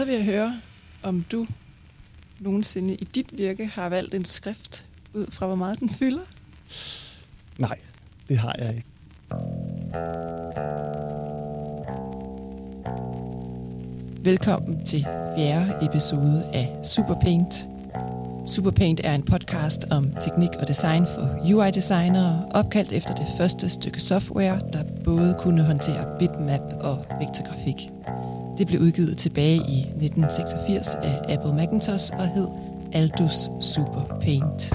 så vil jeg høre, om du nogensinde i dit virke har valgt en skrift ud fra, hvor meget den fylder? Nej, det har jeg ikke. Velkommen til 4. episode af Super Paint. Super Paint er en podcast om teknik og design for UI-designere, opkaldt efter det første stykke software, der både kunne håndtere bitmap og vektorgrafik. Det blev udgivet tilbage i 1986 af Apple Macintosh og hed Aldus Super Paint.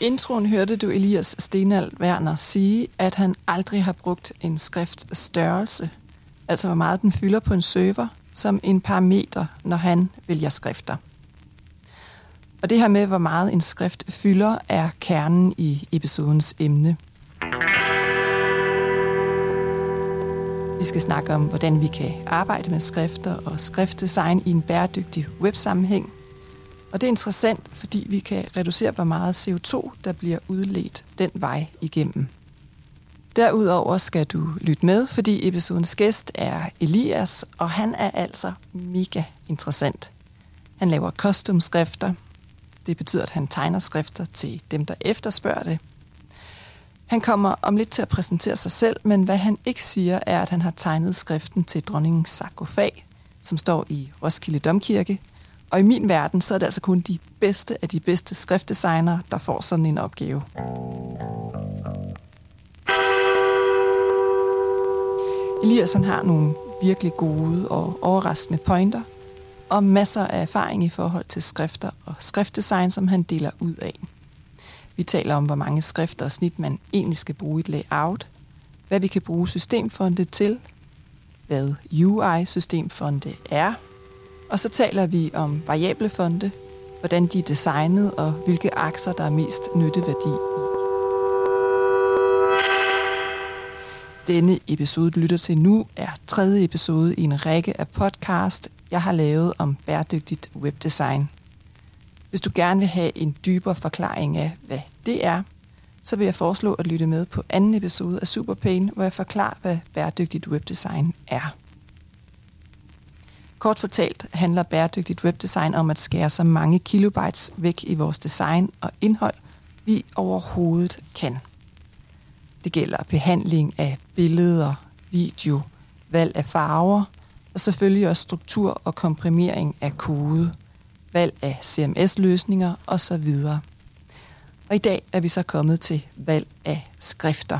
Introen hørte du Elias Stenalt Werner sige, at han aldrig har brugt en skrifts størrelse, altså hvor meget den fylder på en server, som en parameter, når han vælger skrifter. Og det her med, hvor meget en skrift fylder, er kernen i episodens emne. Vi skal snakke om, hvordan vi kan arbejde med skrifter og skriftdesign i en bæredygtig websammenhæng. Og det er interessant, fordi vi kan reducere, hvor meget CO2, der bliver udledt den vej igennem. Derudover skal du lytte med, fordi episodens gæst er Elias, og han er altså mega interessant. Han laver custom-skrifter. Det betyder, at han tegner skrifter til dem, der efterspørger det. Han kommer om lidt til at præsentere sig selv, men hvad han ikke siger, er, at han har tegnet skriften til dronningens sarkofag, som står i Roskilde Domkirke. Og i min verden, så er det altså kun de bedste af de bedste skriftdesignere, der får sådan en opgave. Elias har nogle virkelig gode og overraskende pointer, og masser af erfaring i forhold til skrifter og skriftdesign, som han deler ud af. Vi taler om, hvor mange skrifter og snit man egentlig skal bruge i et layout, hvad vi kan bruge systemfonde til, hvad UI-systemfonde er, og så taler vi om variable fonde, hvordan de er designet og hvilke akser, der er mest nytteværdi i. Denne episode, du lytter til nu, er tredje episode i en række af podcast, jeg har lavet om bæredygtigt webdesign. Hvis du gerne vil have en dybere forklaring af, hvad det er, så vil jeg foreslå at lytte med på anden episode af Superpaint, hvor jeg forklarer, hvad bæredygtigt webdesign er. Kort fortalt handler bæredygtigt webdesign om at skære så mange kilobytes væk i vores design og indhold, vi overhovedet kan. Det gælder behandling af billeder, video, valg af farver, og selvfølgelig også struktur og komprimering af kode, valg af CMS-løsninger osv. Og i dag er vi så kommet til valg af skrifter.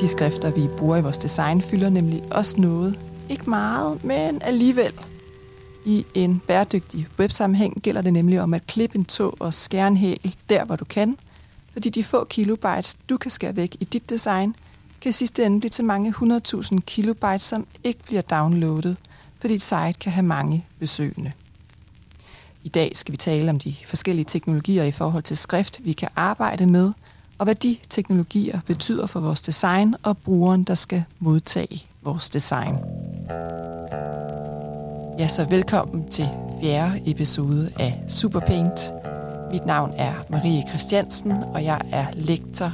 De skrifter, vi bruger i vores design, fylder nemlig også noget. Ikke meget, men alligevel. I en bæredygtig websammenhæng gælder det nemlig om at klippe en tå og skære en hæl der, hvor du kan, fordi de få kilobytes, du kan skære væk i dit design, kan sidste ende blive til mange 100.000 kilobytes, som ikke bliver downloadet, fordi et site kan have mange besøgende. I dag skal vi tale om de forskellige teknologier i forhold til skrift, vi kan arbejde med, og hvad de teknologier betyder for vores design og brugeren, der skal modtage vores design. Ja, så velkommen til 4. episode af Superpaint. Mit navn er Marie Christiansen, og jeg er lektor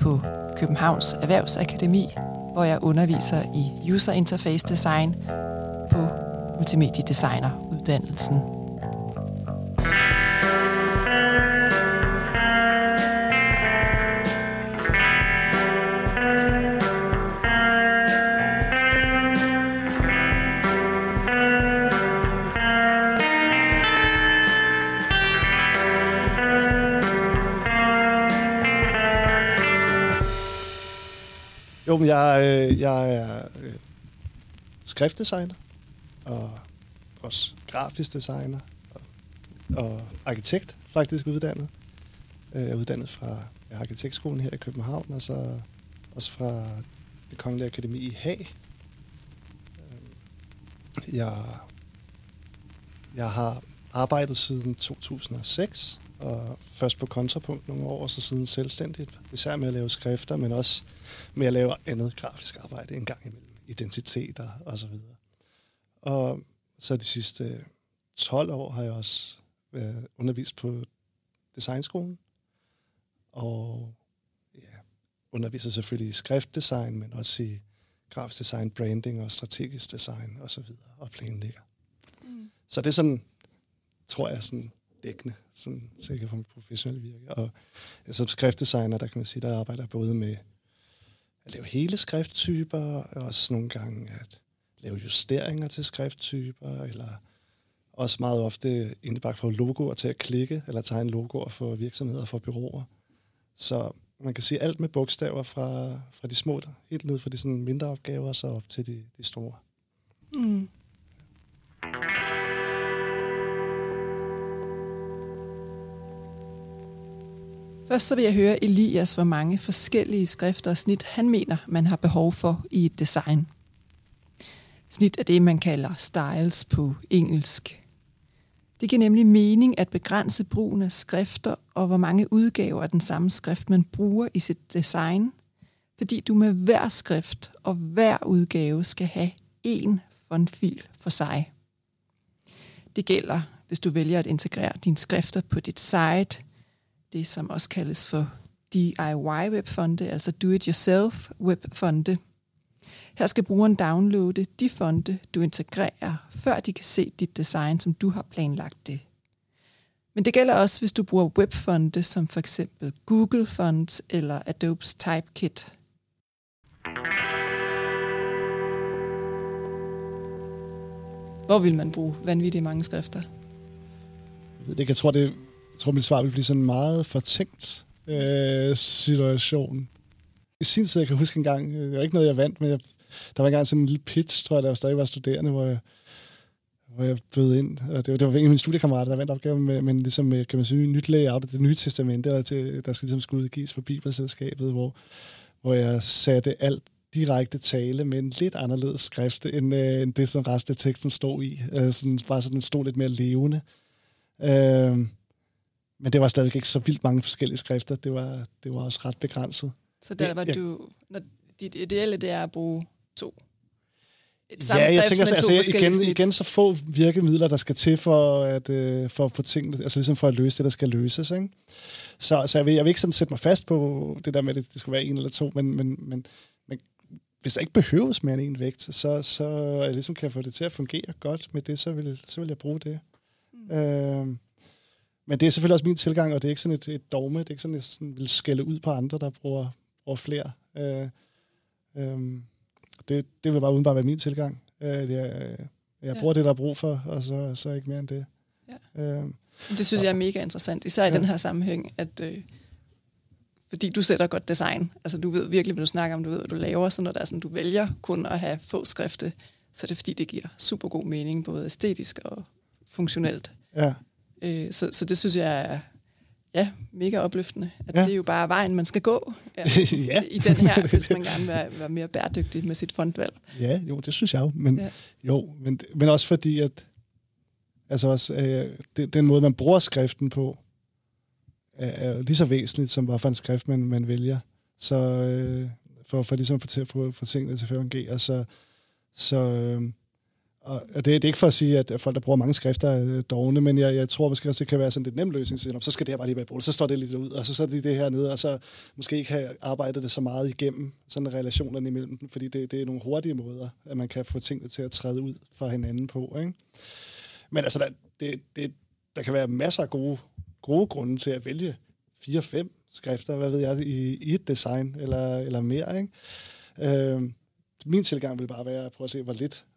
på Københavns Erhvervsakademi, hvor jeg underviser i user interface design på multimediedesigneruddannelsen. Jo, jeg er skriftdesigner, og også grafisk designer, og arkitekt faktisk uddannet. Jeg er uddannet fra Arkitektskolen her i København, og så også fra Det Kongelige Akademi i Haag. Jeg har arbejdet siden 2006, og først på Kontrapunkt nogle år, og så siden selvstændigt, især med at lave skrifter, men også med at lave andet grafisk arbejde en gang imellem, identiteter og så videre. Og så de sidste 12 år har jeg også undervist på designskolen, og ja, underviser selvfølgelig i skriftdesign, men også i grafisk design, branding og strategisk design og så videre, og planlægger. Mm. Så det er sådan, tror jeg, sådan dækkende, sådan sikkert for mit professionelle virke. Og ja, som skriftdesigner, der kan man sige, der arbejder både med at lave hele skrifttyper, og også nogle gange at lave justeringer til skrifttyper, eller også meget ofte indebagt for logoer til at klikke, eller tegne logoer for virksomheder og for bureauer. Så man kan sige alt med bogstaver fra de små, der, helt ned fra de sådan mindre opgaver, så op til de store. Mm. Først så vil jeg høre Elias, hvor mange forskellige skrifter og snit han mener, man har behov for i et design. Snit er det, man kalder styles på engelsk. Det giver nemlig mening at begrænse brugen af skrifter og hvor mange udgaver af den samme skrift, man bruger i sit design, fordi du med hver skrift og hver udgave skal have én fontfil for sig. Det gælder, hvis du vælger at integrere dine skrifter på dit site, det som også kaldes for DIY-webfonte, altså do-it-yourself-webfonte. Her skal brugeren downloade de fonte, du integrerer, før de kan se dit design, som du har planlagt det. Men det gælder også, hvis du bruger webfonte, som for eksempel Google Fonts eller Adobe's Typekit. Hvor vil man bruge vanvittigt mange skrifter? Jeg tror, mit svar vil blive sådan en meget fortænkt situation. I sin tid, jeg kan huske en gang, det var ikke noget, jeg vandt, men der var engang sådan en lille pitch, tror jeg, der stadig var studerende, hvor jeg bød ind. Og det var en af mine studiekammerater, der vandt opgaven, men ligesom, kan man sige, nyt layout af Det Nye Testamente, og der skal ligesom skulle udgives for Bibelselskabet, hvor jeg satte alt direkte tale med en lidt anderledes skrift, end det, som resten af teksten stod i. Sådan, bare sådan, den stod lidt mere levende. Men det var stadig ikke så vildt mange forskellige skrifter. Det var også ret begrænset. Så der var dit ideelle, det er at bruge to. Ja, jeg tænker altså igen så få virkemidler, der skal til for at få ting, altså ligesom for at løse det, der skal løses, ikke? Så jeg vil ikke sådan sætte mig fast på det der med, at det skulle være en eller to, men hvis der ikke behøves mere end en vægt, så jeg ligesom kan få det til at fungere godt med det, så vil jeg bruge det. Mm. Men det er selvfølgelig også min tilgang, og det er ikke sådan et dogme. Det er ikke sådan, jeg sådan vil skælde ud på andre, der bruger flere. Det vil bare udenbart være min tilgang. Jeg bruger det, der er brug for, og så ikke mere end det. Ja. Det synes jeg er mega interessant, især i den her sammenhæng, at fordi du sætter godt design. Altså du ved virkelig, hvad du snakker om, du ved, hvad du laver, så når der er sådan, du vælger kun at have få skrifte, så er det fordi, det giver super god mening, både æstetisk og funktionelt. Ja. Så det synes jeg er mega opløftende. At det er jo bare vejen, man skal gå i den her, hvis man gerne vil være mere bæredygtig med sit fondvalg. Ja, jo, det synes jeg jo. Men også fordi, at altså også, den måde, man bruger skriften på, er jo lige så væsentligt, som hvad for en skrift, man vælger. Så for ligesom for tingene til at fungere, og det er ikke for at sige, at folk, der bruger mange skrifter, er dovne, men jeg tror måske også, det kan være sådan lidt nem løsning. Så skal det her bare lige være i bolig, så står det lidt ud, og så er det her nede, og så måske ikke have arbejdet det så meget igennem, sådan relationerne imellem dem, fordi det er nogle hurtige måder, at man kan få tingene til at træde ud fra hinanden på. Ikke? Men altså, der kan være masser af gode grunde til at vælge 4-5 skrifter, hvad ved jeg, i et design eller mere. Ikke? Min tilgang vil bare være at prøve at se,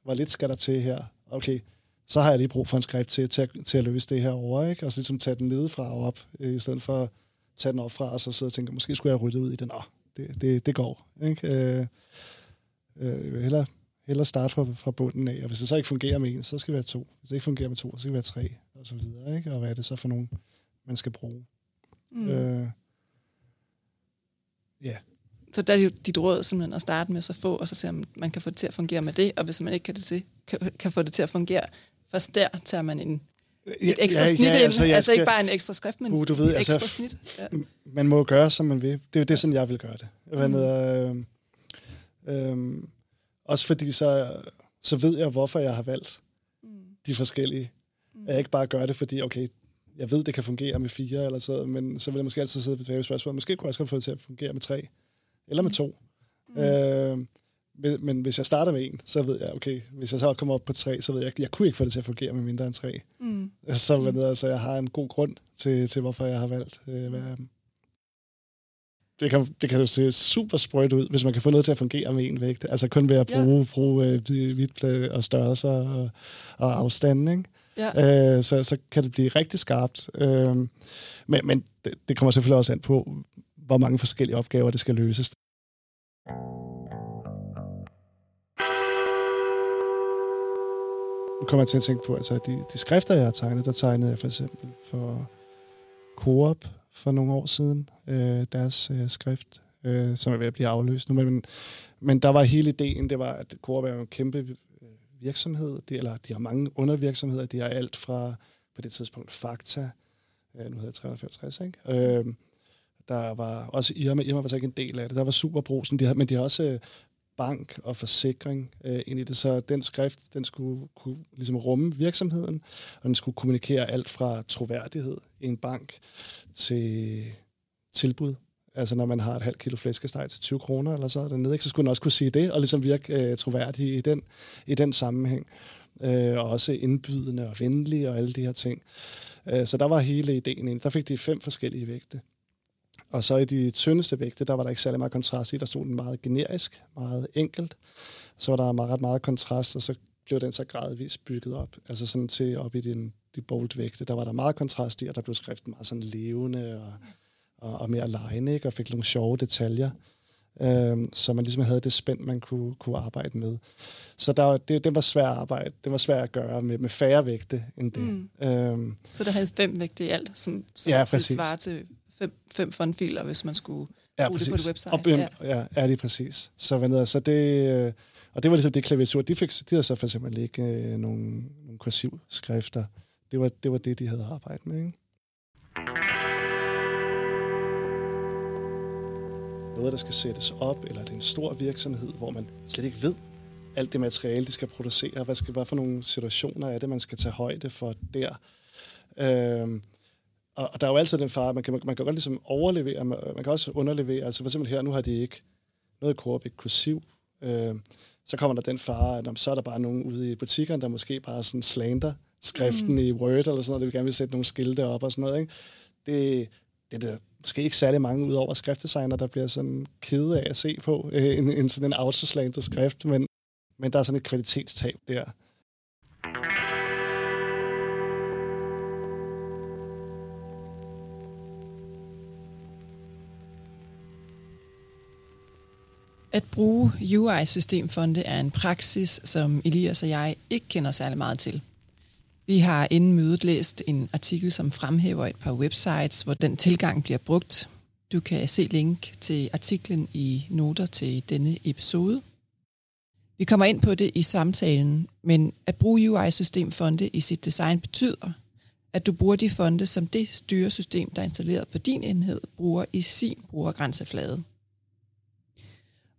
hvor lidt skal der til her. Okay, så har jeg lige brug for en skrift til at løse det her over, ikke? Og så ligesom tage den nedefra og op, i stedet for at tage den opfra, og så sidde og tænke, måske skulle jeg rydde ud i den. Nå, det går, ikke? Jeg vil hellere starte fra bunden af, og hvis det så ikke fungerer med en, så skal vi have to. Hvis det ikke fungerer med to, så skal vi have tre, og så videre, ikke? Og hvad er det så for nogen, man skal bruge? Så der er jo dit råd simpelthen at starte med så få, og så se, om man kan få det til at fungere med det, og hvis man ikke kan få det til at fungere, først der tager man en Et ekstra snit ind, altså ikke bare en ekstra skrift, men du ved, et ekstra snit. Ja. Man må gøre, som man vil. Det er sådan, jeg vil gøre det. Også fordi så ved jeg, hvorfor jeg har valgt de forskellige. Jeg ikke bare gør det, fordi okay, jeg ved, det kan fungere med 4 eller sådan, men så vil jeg måske altid sidde ved et spørgsmål. Måske kunne jeg også få det til at fungere med 3, eller med 2. Men hvis jeg starter med 1, så ved jeg, okay, hvis jeg så kommer op på 3, så ved jeg kunne ikke få det til at fungere med mindre end 3. Så jeg har en god grund til hvorfor jeg har valgt hver af dem. Det kan jo se super sprødt ud, hvis man kan få noget til at fungere med en vægt. Altså kun ved at bruge hvidtplæde og størrelser og afstanden, ikke? Ja. Så kan det blive rigtig skarpt. Men det kommer selvfølgelig også an på, hvor mange forskellige opgaver, det skal løses. Nu kommer jeg til at tænke på, altså de skrifter, jeg har tegnet, der tegnede jeg for eksempel for Coop for nogle år siden, deres skrift, som er ved at blive afløst nu. Men der var hele ideen, det var, at Coop er en kæmpe virksomhed, de har mange undervirksomheder, de har alt fra, på det tidspunkt, Fakta, nu hedder det 365, ikke? Der var også Irma var så ikke en del af det, der var Superbrugsen, men de har også bank og forsikring ind i det, så den skrift, den skulle kunne ligesom rumme virksomheden, og den skulle kommunikere alt fra troværdighed i en bank til tilbud. Altså når man har et halvt kilo flæskesteg til 20 kroner eller så dernede, ikke? Så skulle den også kunne sige det, og ligesom virke troværdig i den sammenhæng. Og også indbydende og venlig og alle de her ting. Så der var hele ideen ind. Der fik de 5 forskellige vægte. Og så i de tyndeste vægte, der var der ikke særlig meget kontrast i. Der stod den meget generisk, meget enkelt. Så var der ret meget kontrast, og så blev den så gradvist bygget op. Altså sådan til op i de boldvægte. Der var der meget kontrast i, og der blev skriften meget sådan levende og mere lejende, ikke? Og fik nogle sjove detaljer. Så man ligesom havde det spænd, man kunne arbejde med. Så det var svært at arbejde. Det var svært at gøre med færre vægte end det. Så der havde 5 vægte i alt, som svarer til 5 fondfiler, hvis man skulle bruge det på et website. Ja, det er præcis. Så det, og det var ligesom det klaviatur. De havde så for eksempel ikke nogle kursivskrifter. Det var det, de havde arbejdet med, ikke? Noget, der skal sættes op, eller det er en stor virksomhed, hvor man slet ikke ved alt det materiale, de skal producere. Hvad for nogle situationer er det, man skal tage højde for der? Og der er jo altid den fare, man kan godt ligesom overlevere, man kan også underlevere. Altså for eksempel her, nu har de ikke noget Coop, ikke kursiv. Så kommer der den fare, at så er der bare nogen ude i butikkerne, der måske bare sådan slander skriften i Word, eller sådan noget, der vil gerne vil sætte nogle skilte op og sådan noget, ikke? Det der måske ikke særlig mange ud over skriftdesigner, der bliver sådan kede af at se på en sådan en outsourcet skrift, men der er sådan et kvalitetstab der. At bruge UI-systemfonde er en praksis, som Elias og jeg ikke kender særlig meget til. Vi har inden mødet læst en artikel, som fremhæver et par websites, hvor den tilgang bliver brugt. Du kan se link til artiklen i noter til denne episode. Vi kommer ind på det i samtalen, men at bruge UI-systemfonde i sit design betyder, at du bruger de fonde, som det styresystem, der er installeret på din enhed, bruger i sin brugergrænseflade.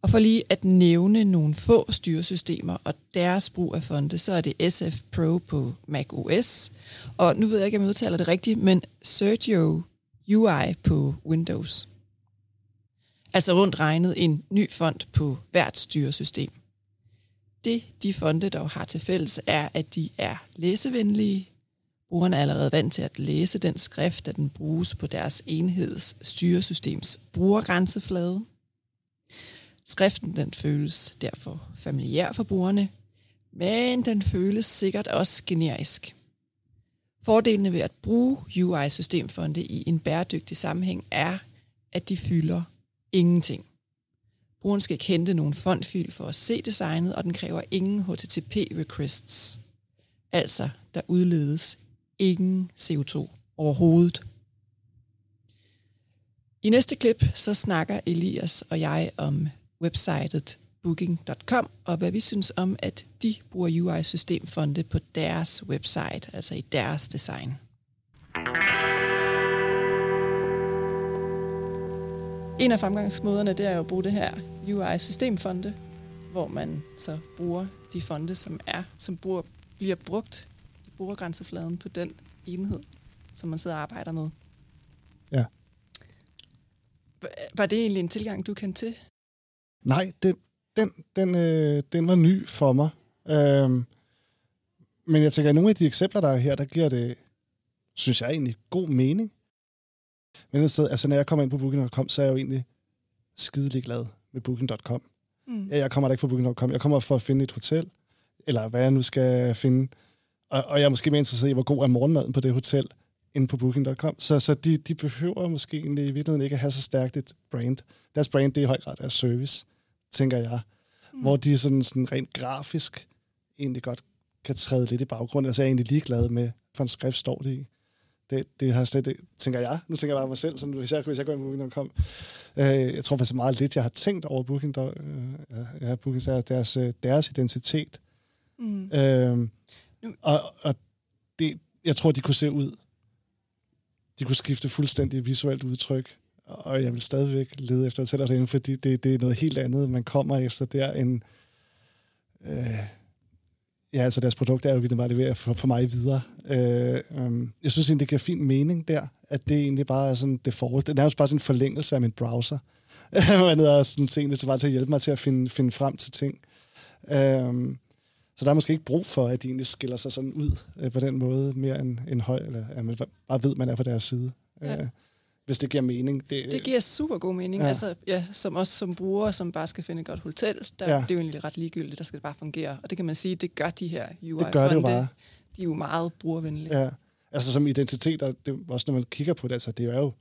Og for lige at nævne nogle få styresystemer og deres brug af fonde, så er det SF Pro på Mac OS. Og nu ved jeg ikke, om jeg udtaler det rigtigt, men Sergio UI på Windows. Altså rundt regnet en ny font på hvert styresystem. Det, de fonde dog har til fælles, er, at de er læsevenlige. Brugerne er allerede vant til at læse den skrift, at den bruges på deres enheds styresystems brugergrænseflade. Skriften den føles derfor familiær for brugerne, men den føles sikkert også generisk. Fordelene ved at bruge UI-systemfonde i en bæredygtig sammenhæng er, at de fylder ingenting. Brugeren skal ikke hente nogen fontfil for at se designet, og den kræver ingen HTTP-requests. Altså, der udledes ingen CO2 overhovedet. I næste klip, så snakker Elias og jeg om websitet Booking.com, og hvad vi synes om, at de bruger UI-systemfonde på deres website, altså i deres design. En af fremgangsmåderne, det er jo at bruge det her UI-systemfonde, hvor man så bruger de fonde, som bliver brugt i brugergrænsefladen på den enhed, som man sidder og arbejder med. Ja. Var det egentlig en tilgang, du kendte til? Nej, den var ny for mig. Men jeg tænker, at nogle af de eksempler, der er her, der giver det, synes jeg egentlig, god mening. Men altså, når jeg kommer ind på Booking.com, så er jeg jo egentlig skidelig glad med Booking.com. Mm. Jeg kommer da ikke fra Booking.com. Jeg kommer for at finde et hotel, eller hvad jeg nu skal finde. Og jeg er måske mere interesseret i, hvor god er morgenmaden på det hotel, inde på Booking.com. Så de behøver måske egentlig i virkeligheden ikke at have så stærkt et brand. Deres brand, det er i høj grad deres service, tænker jeg. Mm. Hvor de sådan rent grafisk egentlig godt kan træde lidt i baggrunden. Altså jeg er egentlig ligeglad med, for en skrift står det i. Det har slet ikke, tænker jeg. Nu tænker jeg bare mig selv, sådan, hvis jeg går ind på Booking.com. Jeg tror faktisk meget lidt, jeg har tænkt over Booking, deres identitet. Mm. Og det, jeg tror, de kunne se ud. De kunne skifte fuldstændig visuelt udtryk, og jeg vil stadigvæk lede efter hoteller derinde, fordi det er noget helt andet, man kommer efter der, end... altså deres produkt er jo vildt meget leveret for mig videre. Jeg synes egentlig, det giver fin mening der, at det egentlig bare er sådan det forhold. Det er nærmest bare sådan en forlængelse af min browser. Man hedder sådan tingene til bare til at hjælpe mig til at finde frem til ting. Så der er måske ikke brug for, at de egentlig skiller sig sådan ud på den måde, mere end høj, eller at man bare ved, man er på deres side. Ja. Hvis det giver mening. Det giver super god mening. Ja. Altså, ja, som os som brugere, som bare skal finde et godt hotel, der, ja. Det er jo egentlig ret ligegyldigt, der skal det bare fungere. Og det kan man sige, det gør de her UI-fonde. Det gør det jo bare. De er jo meget brugervenlige. Ja. Altså som identitet, og det, også når man kigger på det, altså det er jo...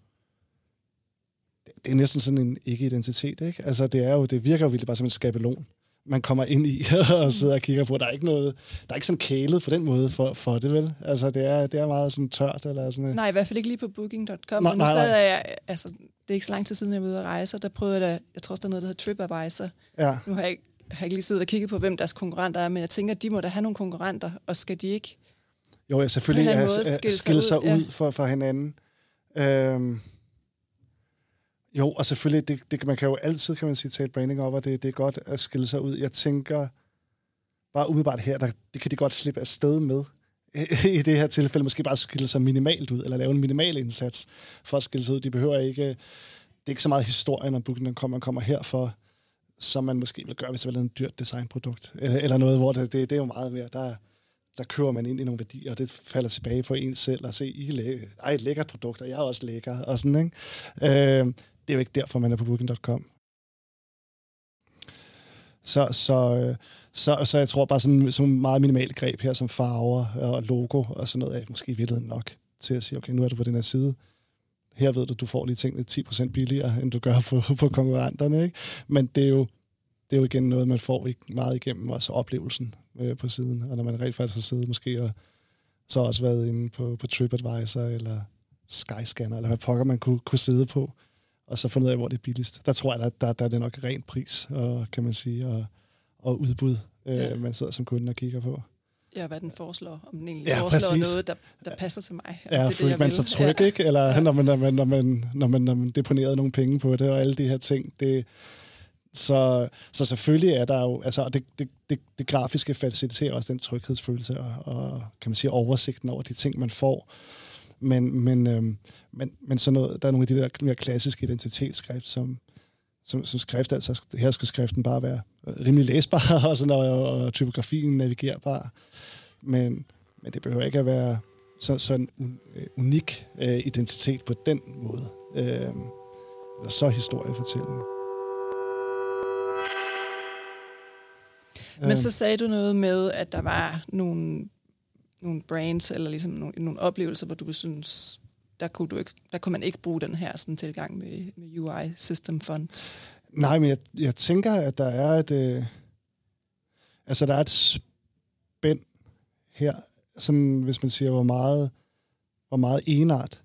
Det er næsten sådan en ikke-identitet, ikke? Altså det er jo, det virker jo virkelig bare som en skabelon, man kommer ind i og sidder og kigger på. Der er ikke noget, der er ikke sådan kælet på den måde for det, vel? Altså, det er meget sådan tørt, eller sådan noget. Nej, i hvert fald ikke lige på Booking.com. Men nu sad jeg, altså, det er ikke så lang tid siden, jeg var ude at rejse, der prøvede jeg da, jeg tror også, der er noget, der hedder TripAdvisor. Ja. Nu har jeg ikke lige siddet og kigget på, hvem deres konkurrenter er, men jeg tænker, de må da have nogle konkurrenter, og skal de ikke... Jo, ja, selvfølgelig skille sig ud for hinanden. Jo, og selvfølgelig, man kan jo altid, kan man sige, tale branding op, og det er godt at skille sig ud. Jeg tænker, bare umiddelbart her, det kan de godt slippe af sted med i det her tilfælde. Måske bare skille sig minimalt ud, eller lave en minimal indsats for at skille sig ud. De behøver ikke, det er ikke så meget historien om Booking.com, man kommer herfor, som man måske vil gøre, hvis det var et dyrt designprodukt, eller noget, hvor det er jo meget mere, der kører man ind i nogle værdier, og det falder tilbage på en selv, og se, I er et lækkert produkt, og jeg er også lækker, og sådan, ikke? Det er jo ikke derfor, man er på Booking.com. Så jeg tror bare sådan meget minimalt greb her, som farver og logo og sådan noget, er måske i virkeligheden nok til at sige, okay, nu er du på den her side. Her ved du får lige tingene 10% billigere, end du gør på konkurrenterne, ikke? Men det er jo igen noget, man får ikke meget igennem, også oplevelsen på siden. Og når man rent faktisk har siddet måske og så også været inde på TripAdvisor eller Skyscanner, eller hvad pokker man kunne sidde på, og så fundet ud af, hvor det er billigst. Der tror jeg, der er det nok ren pris, og, kan man sige, og udbud, man sidder som kunde og kigger på. Ja, hvad den foreslår. Om den egentlig foreslår præcis. Noget, der passer til mig. Ja, føler man sig tryg, ikke? Eller når man deponerer nogle penge på det, og alle de her ting. Så selvfølgelig er der jo... Altså, det grafiske faciliterer også den tryghedsfølelse, og kan man sige, oversigten over de ting, man får. Men sådan noget, der er nogle af de der mere klassiske identitetsskrift, som skrift, altså her skal skriften bare være rimelig læsbar, og sådan noget, og typografien navigerbar. Men det behøver ikke at være sådan en unik identitet på den måde. Eller så historiefortællende. Men så sagde du noget med, at der var nogle brands, eller ligesom nogle oplevelser, hvor du synes, der kunne man ikke bruge den her sådan tilgang med UI System Fonts. Nej, men jeg tænker, at der er et... altså, der er et spænd her, sådan, hvis man siger, hvor meget enart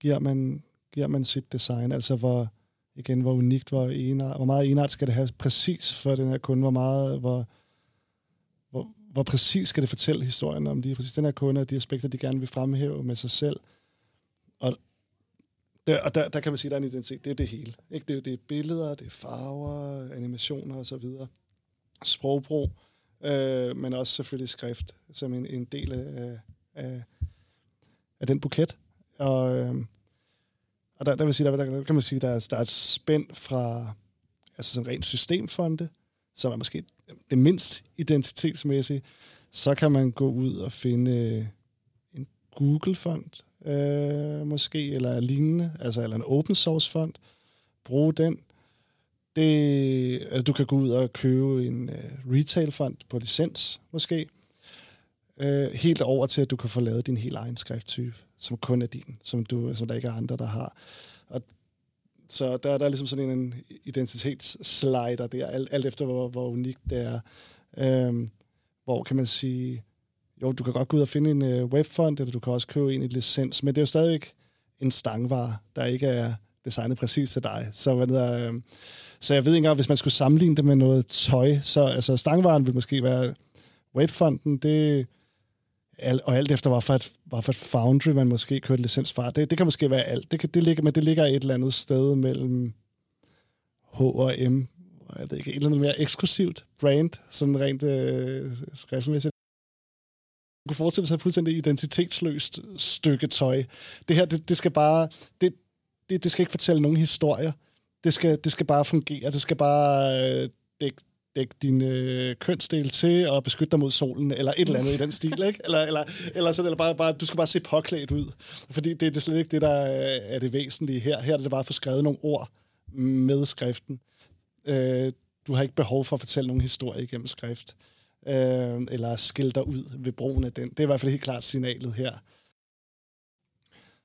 giver man sit design, altså hvor igen, hvor unikt, hvor meget enart skal det have præcis for den her kunde, hvor præcis skal det fortælle historien om lige præcis den her kunde, og de aspekter, de gerne vil fremhæve med sig selv. Og der kan man sige, at der er en identitet. Det er det hele. Ikke? Det er billeder, det er farver, animationer osv. Sprogbrug, men også selvfølgelig skrift, som en del af den buket. Og der vil sige, der kan man sige, der er et spænd fra altså sådan rent systemfonde, som er måske det mindst identitetsmæssige. Så kan man gå ud og finde en Google-fond, måske, eller lignende, altså eller en open source font, bruge den. Det, altså, du kan gå ud og købe en retail font på licens, måske. Helt over til, at du kan få lavet din helt egen skrifttype, som kun er din, som der ikke er andre, der har. Og så der er ligesom sådan en identitetsslider der, alt efter hvor unikt det er. Hvor kan man sige, jo, du kan godt gå ud og finde en webfont, eller du kan også købe en i licens, men det er jo stadigvæk en stangvare, der ikke er designet præcis til dig. Så jeg ved ikke engang, hvis man skulle sammenligne det med noget tøj, så altså, stangvaren vil måske være webfonten, det, og alt efter, hvorfor et foundry man måske kørte licens fra. Det kan måske være alt. Det ligger et eller andet sted mellem H&M, og jeg ved ikke, et eller andet mere eksklusivt brand, sådan rent skriftmæssigt. Man kunne forestille sig et fuldstændig identitetsløst stykke tøj. Det her, det skal bare... Det skal ikke fortælle nogen historier. Det skal bare fungere. Det skal bare dække din kønsdel til og beskytte dig mod solen, eller et eller andet i den stil, ikke? Eller du skal bare se påklædt ud. Fordi det er slet ikke det, der er det væsentlige her. Her er det bare at få skrevet nogle ord med skriften. Du har ikke behov for at fortælle nogen historie gennem skrift. Eller skille dig ud ved brugen af den. Det er i hvert fald helt klart signalet her.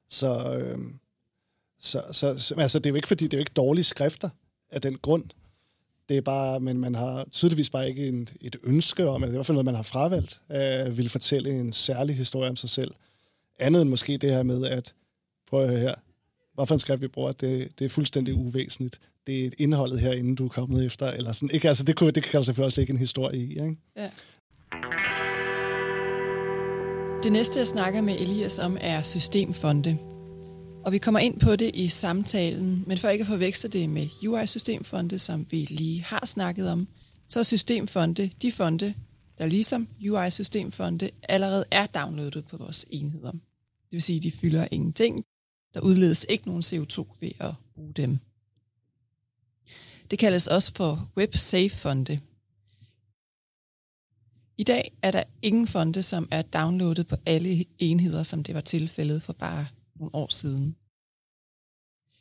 Så altså, det er jo ikke, fordi det er jo ikke dårlige skrifter af den grund. Det er bare, men man har tydeligvis bare ikke et ønske om, eller det er i hvert fald noget, man har fravalgt, at ville fortælle en særlig historie om sig selv. Andet end måske det her med, at prøv at høre her, hvorfor en skrift vi bruger, det er fuldstændig uvæsentligt. Det er indholdet herinde, du er kommet efter, eller sådan. Ikke? Altså, det kan selvfølgelig også ligge en historie i, ikke? Ja. Det næste, jeg snakker med Elias om, er systemfonde. Og vi kommer ind på det i samtalen, men for ikke at forveksle det med UI-systemfonde, som vi lige har snakket om, så er systemfonde de fonde, der ligesom UI-systemfonde allerede er downloadet på vores enheder. Det vil sige, at de fylder ingenting. Der udledes ikke nogen CO2 ved at bruge dem. Det kaldes også for web-safe-fonde. I dag er der ingen fonde, som er downloadet på alle enheder, som det var tilfældet for bare nogle år siden.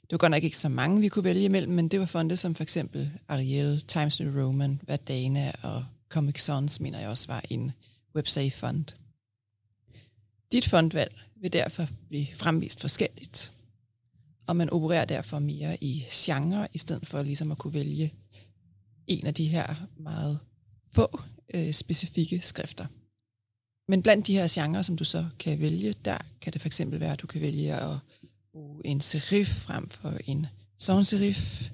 Det var godt nok ikke så mange, vi kunne vælge imellem, men det var fonde som for eksempel Arial, Times New Roman, Verdana og Comic Sans, mener jeg også var en websafe-fond. Dit fondvalg vil derfor blive fremvist forskelligt, og man opererer derfor mere i genre, i stedet for ligesom at kunne vælge en af de her meget få specifikke skrifter. Men blandt de her genrer, som du så kan vælge, der kan det for eksempel være, at du kan vælge at bruge en serif frem for en sans serif.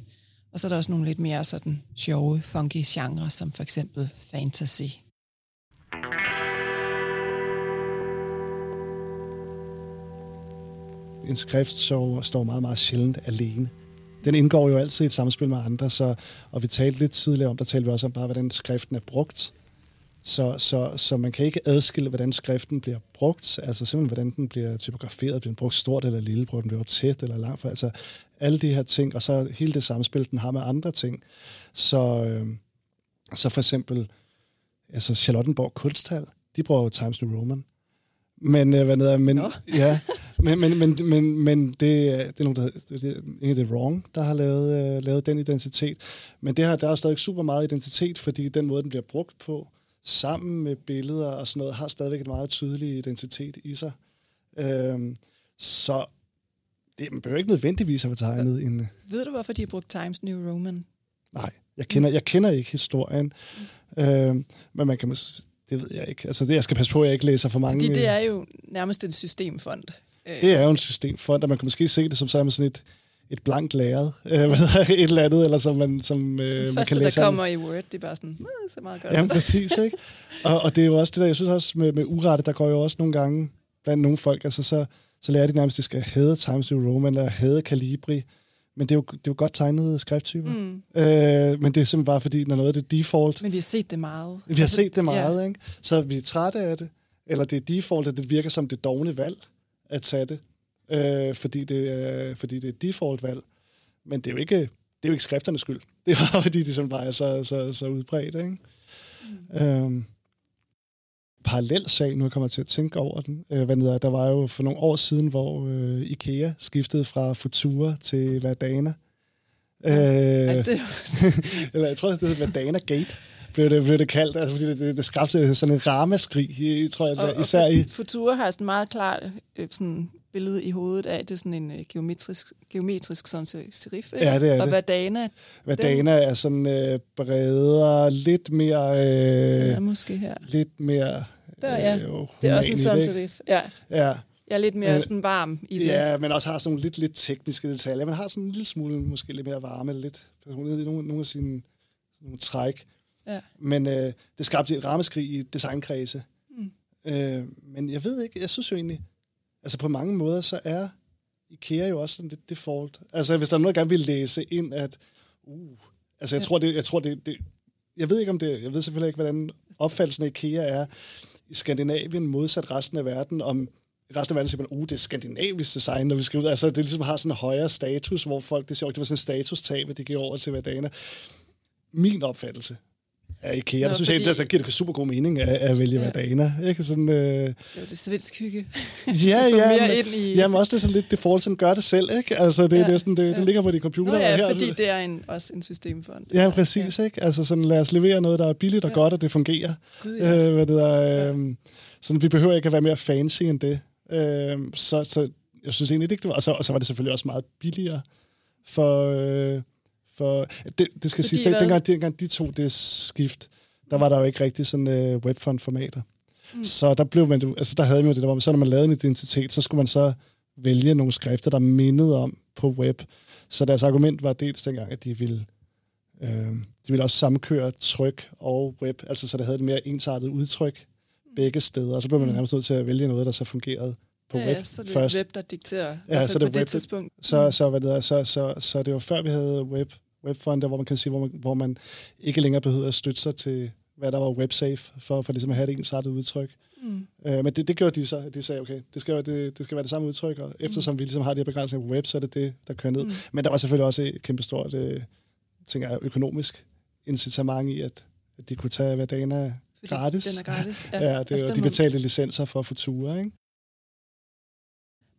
Og så er der også nogle lidt mere sådan sjove, funky genrer, som for eksempel fantasy. En skrift står meget, meget sjældent alene. Den indgår jo altid i et samspil med andre, og vi talte lidt tidligere om, der talte vi også om bare, hvordan skriften er brugt. Så man kan ikke adskille, hvordan skriften bliver brugt, altså simpelthen, hvordan den bliver typograferet, bliver den brugt stort eller lille, bruger den bliver tæt eller langt, altså alle de her ting, og så hele det samspil, den har med andre ting. Så for eksempel, altså Charlottenborg Kunsthal, de bruger jo Times New Roman, men det er nogen, det er Wrong, der har lavet den identitet, men det her, der er stadig super meget identitet, fordi den måde, den bliver brugt på, sammen med billeder og sådan noget, har stadigvæk en meget tydelig identitet i sig. Så det, man behøver ikke nødvendigvis at have tegnet en... Ved du, hvorfor de har brugt Times New Roman? Nej, jeg kender ikke historien. Men man kan måske... Det ved jeg ikke. Altså, jeg skal passe på, at jeg ikke læser for mange... Fordi det er jo nærmest en systemfond. Det er jo en systemfond, og man kan måske se det som sådan et... et blankt lærred, et eller andet, eller som man kan læse. Det første, der kommer i Word, det er bare sådan, så meget godt. Jamen præcis, ikke? Og det er jo også det der, jeg synes også med urette, der går jo også nogle gange blandt nogle folk, altså så lærer de nærmest, at de skal hade Times New Roman, eller hade Calibri, men det er jo godt tegnede skrifttyper. Mm. Men det er simpelthen bare fordi, når noget er det default. Men vi har set det meget. Vi har set det meget, ja. Ikke? Så vi er trætte af det, eller det er default, at det virker som det dovne valg at tage det. Fordi det er default-valg. Men det er jo ikke skrifternes skyld. Det er jo, fordi de simpelthen bare er så udbredt. Ikke? Mm. Parallel sag, nu kommer jeg til at tænke over den. Der var jo for nogle år siden, hvor IKEA skiftede fra Futura til Verdana. Eller jeg tror, det hedder Verdana Gate. Blev det kaldt, altså, fordi det skabte sådan en ramaskrig, tror jeg. Og Futura har sådan meget klart sådan billede i hovedet af, det er sådan en geometrisk sådan serif. Ja, det er og det. Verdana er sådan bredere, lidt mere... ja, måske her. Lidt mere... Der, ja. Det er også en sådan serif. Ja. Jeg er lidt mere sådan varm i det. Ja, men også har sådan nogle lidt tekniske detaljer. Man har sådan en lille smule, måske lidt mere varme, lidt personlighed i nogle af sine træk. Ja. Men det skabte et rammeskrig i designkredse. Mm. Men jeg ved ikke, jeg synes jo egentlig, altså på mange måder, så er IKEA jo også sådan lidt default. Altså hvis der er nogen, der gerne vil læse ind, at jeg ved selvfølgelig ikke, hvordan opfattelsen af IKEA er i Skandinavien modsat resten af verden, om resten af verden siger man, det er skandinavisk design, når vi skriver ud. Altså det ligesom har sådan en højere status, hvor folk, det er sjovt, det var sådan en statustab, det gik over til Verdana. Min opfattelse af IKEA. Der synes jeg, der giver det super god mening at vælge Verdana. Ikke? Sådan, Jo, det er svensk hygge. Men også det er sådan lidt, det forhold til, den gør det selv, ikke? Altså, det er næsten, det ligger på de computer. Fordi det er også en systemfond. Ja, præcis, ikke? Altså, sådan, lad os levere noget, der er billigt og godt, og det fungerer. Gud, ja. Sådan, vi behøver ikke at være mere fancy end det. Så jeg synes egentlig ikke, det var... Og så var det selvfølgelig også meget billigere for... Det skal siges, dengang de tog det skift, der var der jo ikke rigtig sådan webfont-formater. Mm. Så der blev man, altså der havde man jo det, der var, så når man lavede en identitet, så skulle man så vælge nogle skrifter, der mindede om på web. Så deres argument var dels dengang, at de ville også samkøre tryk og web, altså så det havde et mere ensartet udtryk begge steder, og så blev man nærmest nødt til at vælge noget, der så fungerede. Ja, så det er web, der dikterer. Ja, så det er på det tidspunkt. Så det var før vi havde webfonder, hvor man kan sige, hvor man ikke længere behøvede at støtte sig til, hvad der var websafe, for ligesom at have et ensrettet udtryk. Mm. Men det gjorde de så, at de sagde, okay, det skal være det samme udtryk, og eftersom vi ligesom har de her begrænsninger på web, så er det det, der kører ned. Mm. Men der var selvfølgelig også et kæmpestort, økonomisk incitament i, at de kunne tage Verdana gratis. Den er gratis, ja. De betalte licenser for Futura, ikke?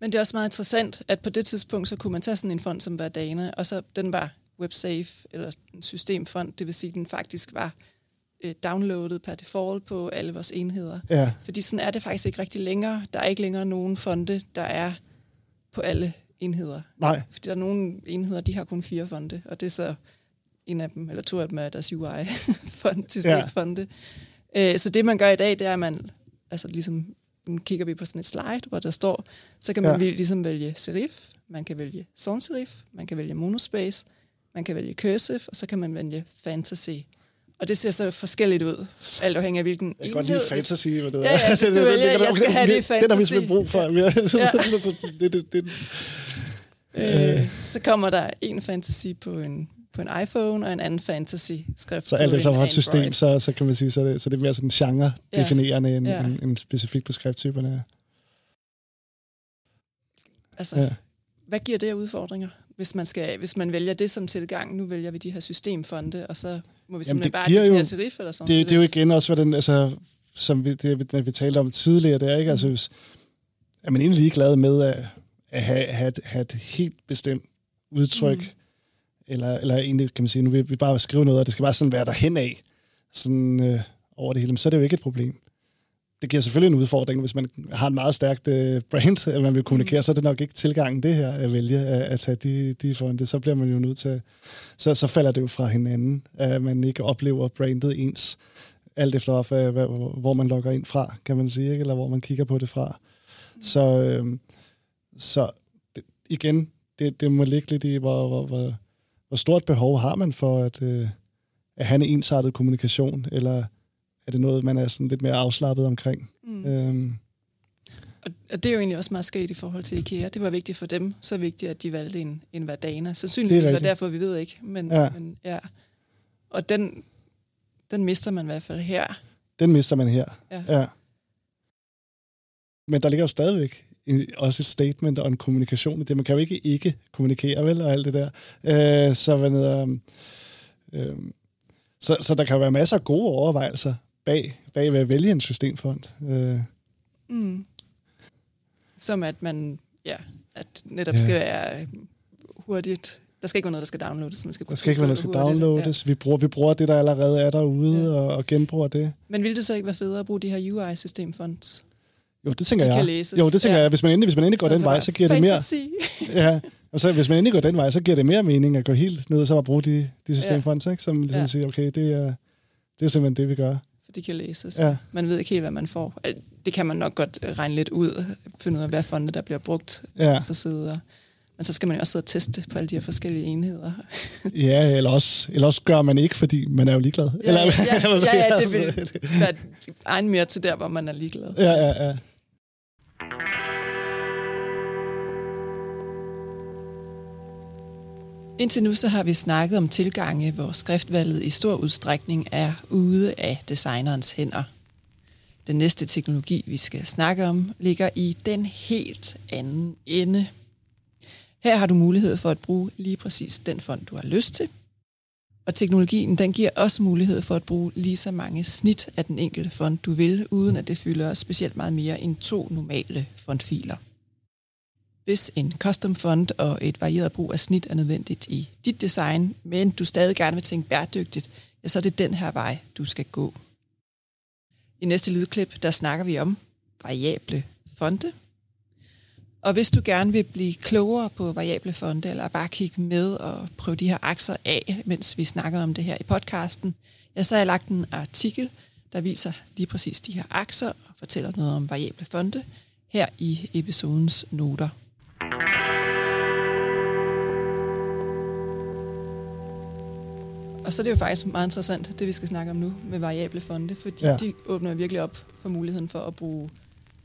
Men det er også meget interessant, at på det tidspunkt, så kunne man tage sådan en fond som Verdana, og så den var websafe, eller en systemfond, det vil sige, at den faktisk var downloadet per default på alle vores enheder. Ja. Fordi sådan er det faktisk ikke rigtig længere. Der er ikke længere nogen fonde, der er på alle enheder. Nej. Fordi der er nogle enheder, de har kun 4 fonde, og det er så en af dem, eller 2 af dem er deres UI-fond, systemfonde. Ja. Så det, man gør i dag, det er, at man altså ligesom... Nu kigger vi på sådan et slide, hvor der står, så kan man ligesom vælge serif, man kan vælge sans serif, man kan vælge monospace, man kan vælge cursive, og så kan man vælge fantasy. Og det ser så forskelligt ud, alt afhængig af hvilken enhed. Jeg kan godt lide fantasy, hvad det er. Ja, du vælger, jeg skal have det i fantasy. Den har vi simpelthen brug for. Så kommer der en fantasy på en iPhone, og en anden fantasy-skrift. Så alt det, som har et system, så kan man sige, så det er mere sådan genre-definerende, end specifikt på skrifttyperne. Altså, hvad giver det af udfordringer, hvis man vælger det som tilgang? Nu vælger vi de her systemfonde, og så må vi simpelthen bare definere serif, eller sådan. Det er jo igen også, hvad den, altså, som vi talte om tidligere, det er, ikke? Altså, hvis, er man egentlig glad med at have et helt bestemt udtryk, Eller egentlig, kan man sige, nu vil vi bare skrive noget, og det skal bare sådan være derhen af, sådan over det hele, men så er det jo ikke et problem. Det giver selvfølgelig en udfordring, hvis man har en meget stærkt brand, at man vil kommunikere, så er det nok ikke tilgangen det her, at vælge at tage de fonde, så bliver man jo nødt til, så falder det jo fra hinanden, at man ikke oplever brandet ens, alt efter hvor man logger ind fra, kan man sige, ikke? Eller hvor man kigger på det fra. Så igen, det må ligge lidt i, hvor stort behov har man for at have en ensartet kommunikation, eller er det noget, man er sådan lidt mere afslappet omkring? Mm. Og det er jo egentlig også meget sket i forhold til IKEA. Det var vigtigt for dem, så vigtigt, at de valgte en Verdana. Sandsynligvis var derfor, vi ved ikke. Men ja. Og den mister man i hvert fald her. Den mister man her, ja. Men der ligger jo stadigvæk også et statement og en kommunikation i det. Man kan jo ikke kommunikere, vel, og alt det der. Så der kan jo være masser af gode overvejelser bag ved at vælge en systemfond. Som at man, netop skal være hurtigt. Der skal ikke være noget, der skal downloades. Der skal ikke være noget, der skal downloades. Ja. Vi bruger det, der allerede er derude, og genbruger det. Men ville det så ikke være federe at bruge de her UI-systemfonds? Jo, det tænker jeg. Hvis man endelig går den vej, så giver fantasy. Det mere... Ja, og så hvis man endelig går den vej, så giver det mere mening at gå helt ned og så bare bruge de systemfonds, ikke? Som ligesom siger, okay, det er simpelthen det, vi gør. For de kan læses. Ja. Man ved ikke helt, hvad man får. Det kan man nok godt regne lidt ud, finde ud af, hvad fonde, der bliver brugt, og så sidder. Men så skal man jo også sidde og teste på alle de her forskellige enheder. Ja, eller også gør man ikke, fordi man er jo ligeglad. Ja, det vil være egen mere til der, hvor man er ligeglad. Ja. Indtil nu så har vi snakket om tilgange, hvor skriftvalget i stor udstrækning er ude af designerens hænder. Den næste teknologi, vi skal snakke om, ligger i den helt anden ende. Her har du mulighed for at bruge lige præcis den font, du har lyst til. Og teknologien, den giver også mulighed for at bruge lige så mange snit af den enkelte font, du vil, uden at det fylder specielt meget mere end 2 normale fontfiler. Hvis en custom font og et varieret brug af snit er nødvendigt i dit design, men du stadig gerne vil tænke bæredygtigt, så er det den her vej, du skal gå. I næste lydklip, der snakker vi om variable fonte. Og hvis du gerne vil blive klogere på variable fonte, eller bare kigge med og prøve de her akser af, mens vi snakker om det her i podcasten, så har jeg lagt en artikel, der viser lige præcis de her akser og fortæller noget om variable fonte her i episodens noter. Og så er det jo faktisk meget interessant, det vi skal snakke om nu med variable fonte, fordi de åbner virkelig op for muligheden for at bruge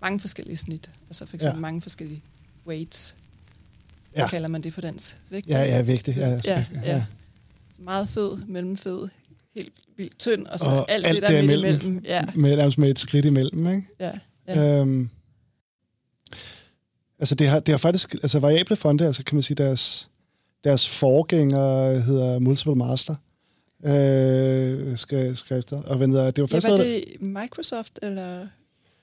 mange forskellige snit, altså for eksempel mange forskellige weights. Hvad kalder man det på dansk? Vægte? Ja, vægte. Ja. Så meget fed, mellemfed, helt vildt tynd, og så og alt det der midt imellem. Ja. Med et skridt imellem, ikke? Ja. Altså det har faktisk, altså variable fonte, altså kan man sige, deres forgængere hedder multiple master. Skrifter. Og det var faktisk det Microsoft, eller...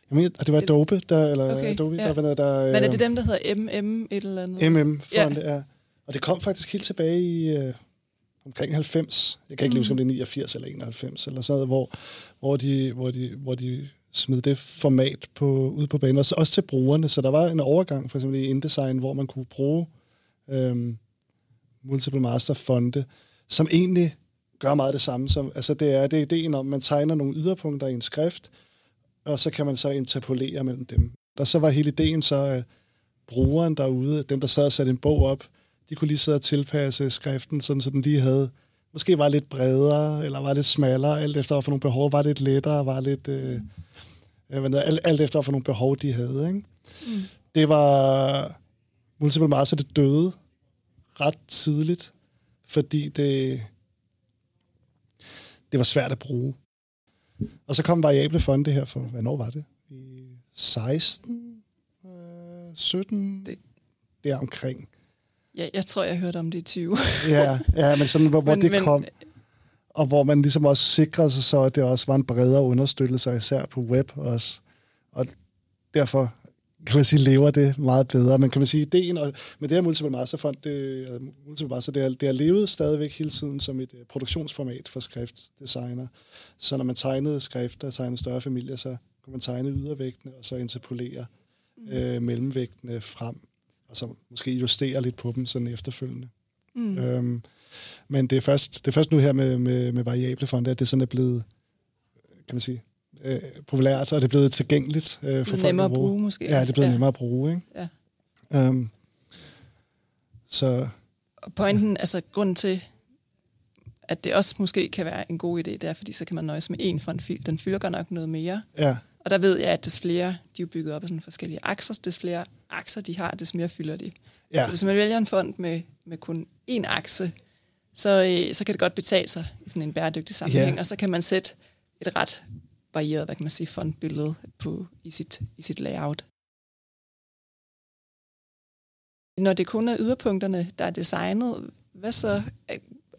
Jeg mener, det var Adobe, der... Men er det dem, der hedder MM et eller andet? MM-fonde, ja. Og det kom faktisk helt tilbage i omkring 90. Jeg kan ikke huske, om det er 89 eller 91, eller sådan noget, hvor de smed det format ud på banen, også til brugerne. Så der var en overgang, for eksempel i InDesign, hvor man kunne bruge multiple master-fonde, som egentlig gør meget det samme. Som, altså, det er ideen om, man tegner nogle yderpunkter i en skrift, og så kan man så interpolere mellem dem. Der så var hele ideen så, at brugeren derude, dem der sad og satte en bog op, de kunne lige sidde og tilpasse skriften, sådan så den lige havde, måske var lidt bredere, eller var lidt smallere, alt efter for nogle behov, var lidt lettere, var lidt, alt efter for nogle behov, de havde. Ikke? Mm. Det var multiple master, det døde ret tidligt, fordi det var svært at bruge. Og så kom variable fonte her for, hvornår var det? I 16? 17? Det er omkring. Ja, jeg tror, jeg hørte om det i 20. ja, men sådan, hvor det kom. Og hvor man ligesom også sikrede sig så, at det også var en bredere understøttelse, især på web også. Og derfor, kan man sige, lever det meget bedre. Men kan man sige, ideen med det her multiple master font, det har levet stadigvæk hele tiden som et produktionsformat for skriftdesigner. Så når man tegnede skrifter, tegnede større familier, så kunne man tegne ydervægtene, og så interpolere mellemvægtene frem, og så måske justere lidt på dem sådan efterfølgende. Men det er først nu her med variable fonte, at det sådan er blevet, kan man sige, populært, og det er blevet tilgængeligt for folk at bruge. Nemmere at bruge, måske. Ja, det er blevet nemmere at bruge, ikke? Ja. Så pointen, altså grunden til, at det også måske kan være en god idé, det er, fordi så kan man nøjes med én fontfil. Den fylder godt nok noget mere. Ja. Og der ved jeg, at des flere, de er bygget op af sådan forskellige akser, des flere akser de har, des mere fylder de. Ja. Så hvis man vælger en font med kun én akse, så kan det godt betale sig i sådan en bæredygtig sammenhæng, yeah. Og så kan man sætte et ret varieret, hvad kan man sige, fontbillede på i sit layout. Når det kun er yderpunkterne, der er designet, hvad så,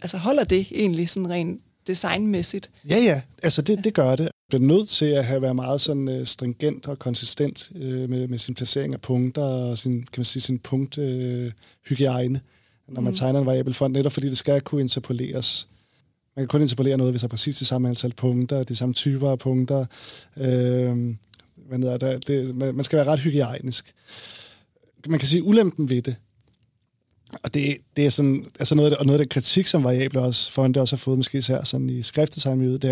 altså holder det egentlig sådan rent designmæssigt? Ja, altså det gør det. Man bliver nødt til at have været meget sådan stringent og konsistent med sin placering af punkter og sin, kan man sige, sin punkthygiejne, når man tegner en variabel font, netop fordi det skal kunne interpoleres. Man kan kun interpolere noget, hvis der er præcis de samme antal punkter, de samme typer af punkter. Man skal være ret hygiejnisk. Man kan sige ulempen ved det. Og det er sådan, altså noget af den kritik, som variabler også, fonte også har fået, måske især sådan i skriftdesignmiljøet, det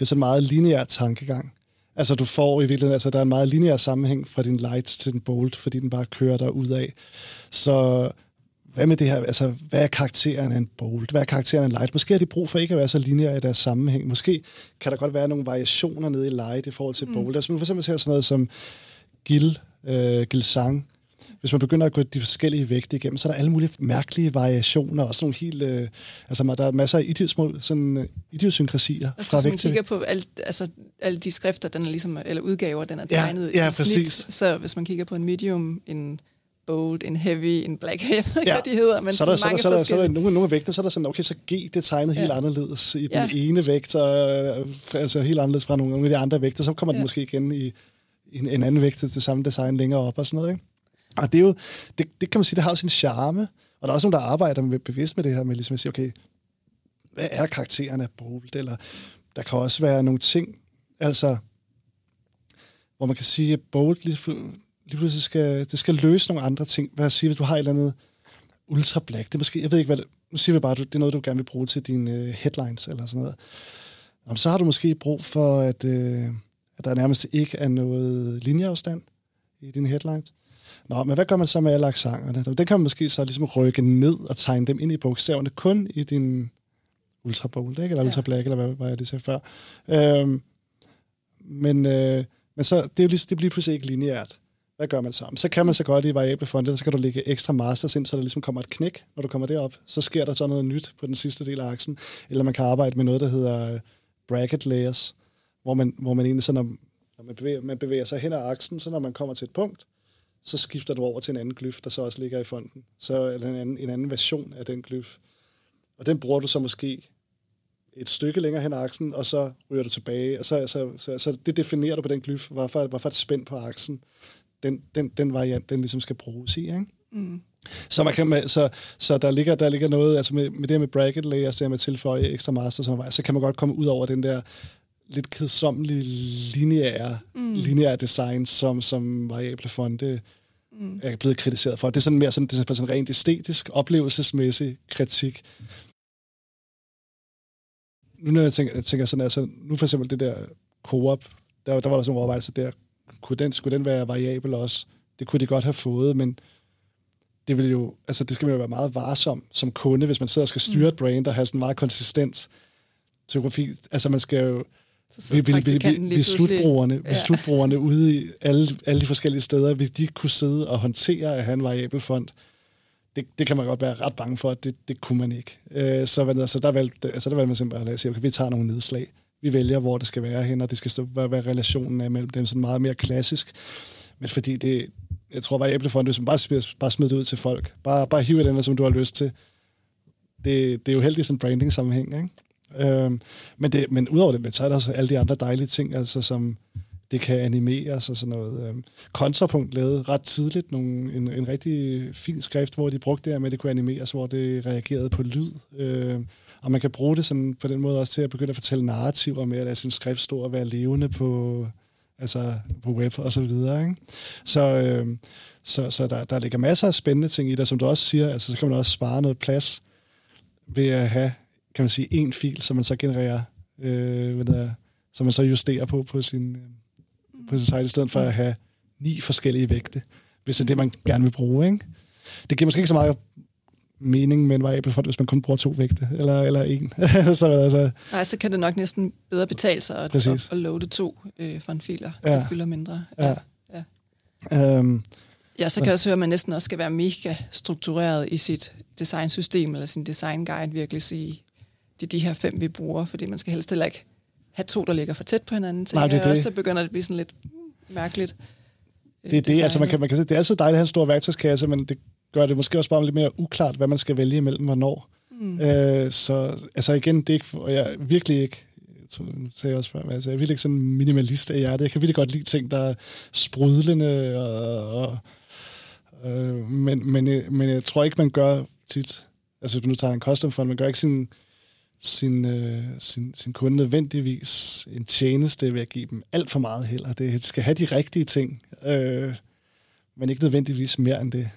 er sådan meget lineær tankegang. Altså du får i virkeligheden, altså der er en meget lineær sammenhæng fra din light til din bold, fordi den bare kører der ud af. Så hvad med det her, altså hvad er karakteren af en bold? Hvad er karakteren af en light? Måske har de brug for ikke at være så lineær i deres sammenhæng. Måske kan der godt være nogle variationer nede i light i forhold til bold. Altså man for eksempel ser sådan noget som gilsang. Hvis man begynder at gå de forskellige vægte igennem, så er der alle mulige mærkelige variationer, og sådan nogle helt, der er masser af idiosynkrasier fra vægt til vægt. Hvis man kigger på alle de skrifter, den er ligesom, eller udgaver, den er tegnet i snit, så hvis man kigger på en medium, en bold, en heavy, en black, jeg ved ikke, hvad de hedder, men så er der, mange forskellige. Så er der nogle vægter, så er der sådan, okay, så G, det er tegnet helt anderledes i den ene vægt, altså helt anderledes fra nogle af de andre vægter, så kommer den måske igen i en anden vægt til samme design længere op og sådan noget, ikke? Og det er jo, det kan man sige, det har sin charme. Og der er også nogen, der arbejder bevidst med det her, med ligesom at sige, okay, hvad er karakteren af bold? Eller der kan også være nogle ting, altså, hvor man kan sige, at bold lige pludselig skal løse nogle andre ting. Hvad jeg siger, hvis du har et eller andet ultra black, det er måske, jeg ved ikke hvad det, nu siger vi bare, det er noget, du gerne vil bruge til dine headlines eller sådan noget. Jamen, så har du måske brug for, at der nærmest ikke er noget linjeafstand i dine headlines. Nå, men hvad gør man så med alle accenterne? Det kan man måske så ligesom rykke ned og tegne dem ind i bogstaverne, kun i din ultrabold, ikke? Eller ultra black, eller hvad jeg lige sagde før. Men så, det bliver pludselig ikke lineært. Hvad gør man så? Så kan man så godt i variable fonte, så kan du lægge ekstra masters ind, så der ligesom kommer et knæk, når du kommer derop. Så sker der så noget nyt på den sidste del af aksen. Eller man kan arbejde med noget, der hedder bracket layers, hvor man egentlig så, når man bevæger sig hen ad aksen, så når man kommer til et punkt, så skifter du over til en anden glyf, der så også ligger i fonten. Så er en anden version af den glyf. Og den bruger du så måske et stykke længere hen ad aksen, og så ryger du tilbage. Og så det definerer du på den glyf, hvorfor det spændt på aksen. Den variant, den ligesom skal bruges i, ikke? Mm. Så, man kan, så der ligger noget, altså med det her med bracket layers, det her med at tilføje ekstra master, så kan man godt komme ud over den der lidt kedsommelige lineære design, som variable fonte er blevet kritiseret for. Det er sådan mere sådan rent æstetisk, oplevelsesmæssig kritik. Nu når jeg tænker sådan, altså, nu for eksempel det der Coop, der var der sådan en overvejelse der, skulle den være variabel også? Det kunne de godt have fået, men det vil jo, altså det skal man jo være meget varsom som kunde, hvis man sidder og skal styre et brand og have sådan meget konsistent typografi. Altså man skal jo slutbrugerne ude i alle de forskellige steder, vil de kunne sidde og håndtere at have en variabel font. Det kan man godt være ret bange for, at det kunne man ikke. Så der valgte man simpelthen at sige, okay, vi tager nogle nedslag. Vi vælger, hvor det skal være hen, og det skal stå, hvad relationen er mellem dem, sådan meget mere klassisk. Men fordi det, jeg tror, variable font, du bare smider det ud til folk. Bare hive den, som du har lyst til. Det er jo heldigt i sådan en branding-sammenhæng, ikke? Men udover det, så er der også alle de andre dejlige ting, altså som det kan animeres og sådan noget. Kontrapunkt lavede ret tidligt en rigtig fin skrift, hvor de brugte det her med, at det kunne animeres, hvor det reagerede på lyd. Og man kan bruge det sådan, på den måde også til at begynde at fortælle narrativer med, at lade sin skrift stå og være levende på web og så videre, ikke? Så der ligger masser af spændende ting i der, som du også siger, altså så kan man også spare noget plads ved at have, kan man sige, en fil, som man så genererer, som man så justerer på sin site, i stedet for at have 9 forskellige vægte, hvis det er det, man gerne vil bruge, ikke? Det giver måske ikke så meget mening med en variabel for det, hvis man kun bruger 2 vægte, eller en. Så, altså. Nej, så kan det nok næsten bedre betale sig at loade 2 for en filer, ja. Det fylder mindre. Ja. Ja. Så kan jeg også høre, at man næsten også skal være mega struktureret i sit designsystem, eller sin designguide, virkelig sige, det er de her 5, vi bruger, fordi man skal helst heller ikke have 2, der ligger for tæt på hinanden. Nej, det er det. Og så begynder det at blive sådan lidt mærkeligt. Det er det, altså man kan sige, det er altid dejligt at have en stor værktøjskasse, men det gør det måske også bare lidt mere uklart, hvad man skal vælge imellem, hvornår. Mm. Så altså igen, det er ikke, og jeg er virkelig ikke, sagde jeg også før, altså jeg er virkelig ikke sådan en minimalist af hjertet. Jeg kan virkelig godt lide ting, der er sprudlende, men jeg tror ikke, man gør tit, altså hvis man nu tager en custom font, man gør ikke sin kunde nødvendigvis en tjeneste ved at give dem alt for meget heller. Det skal have de rigtige ting, men ikke nødvendigvis mere end det.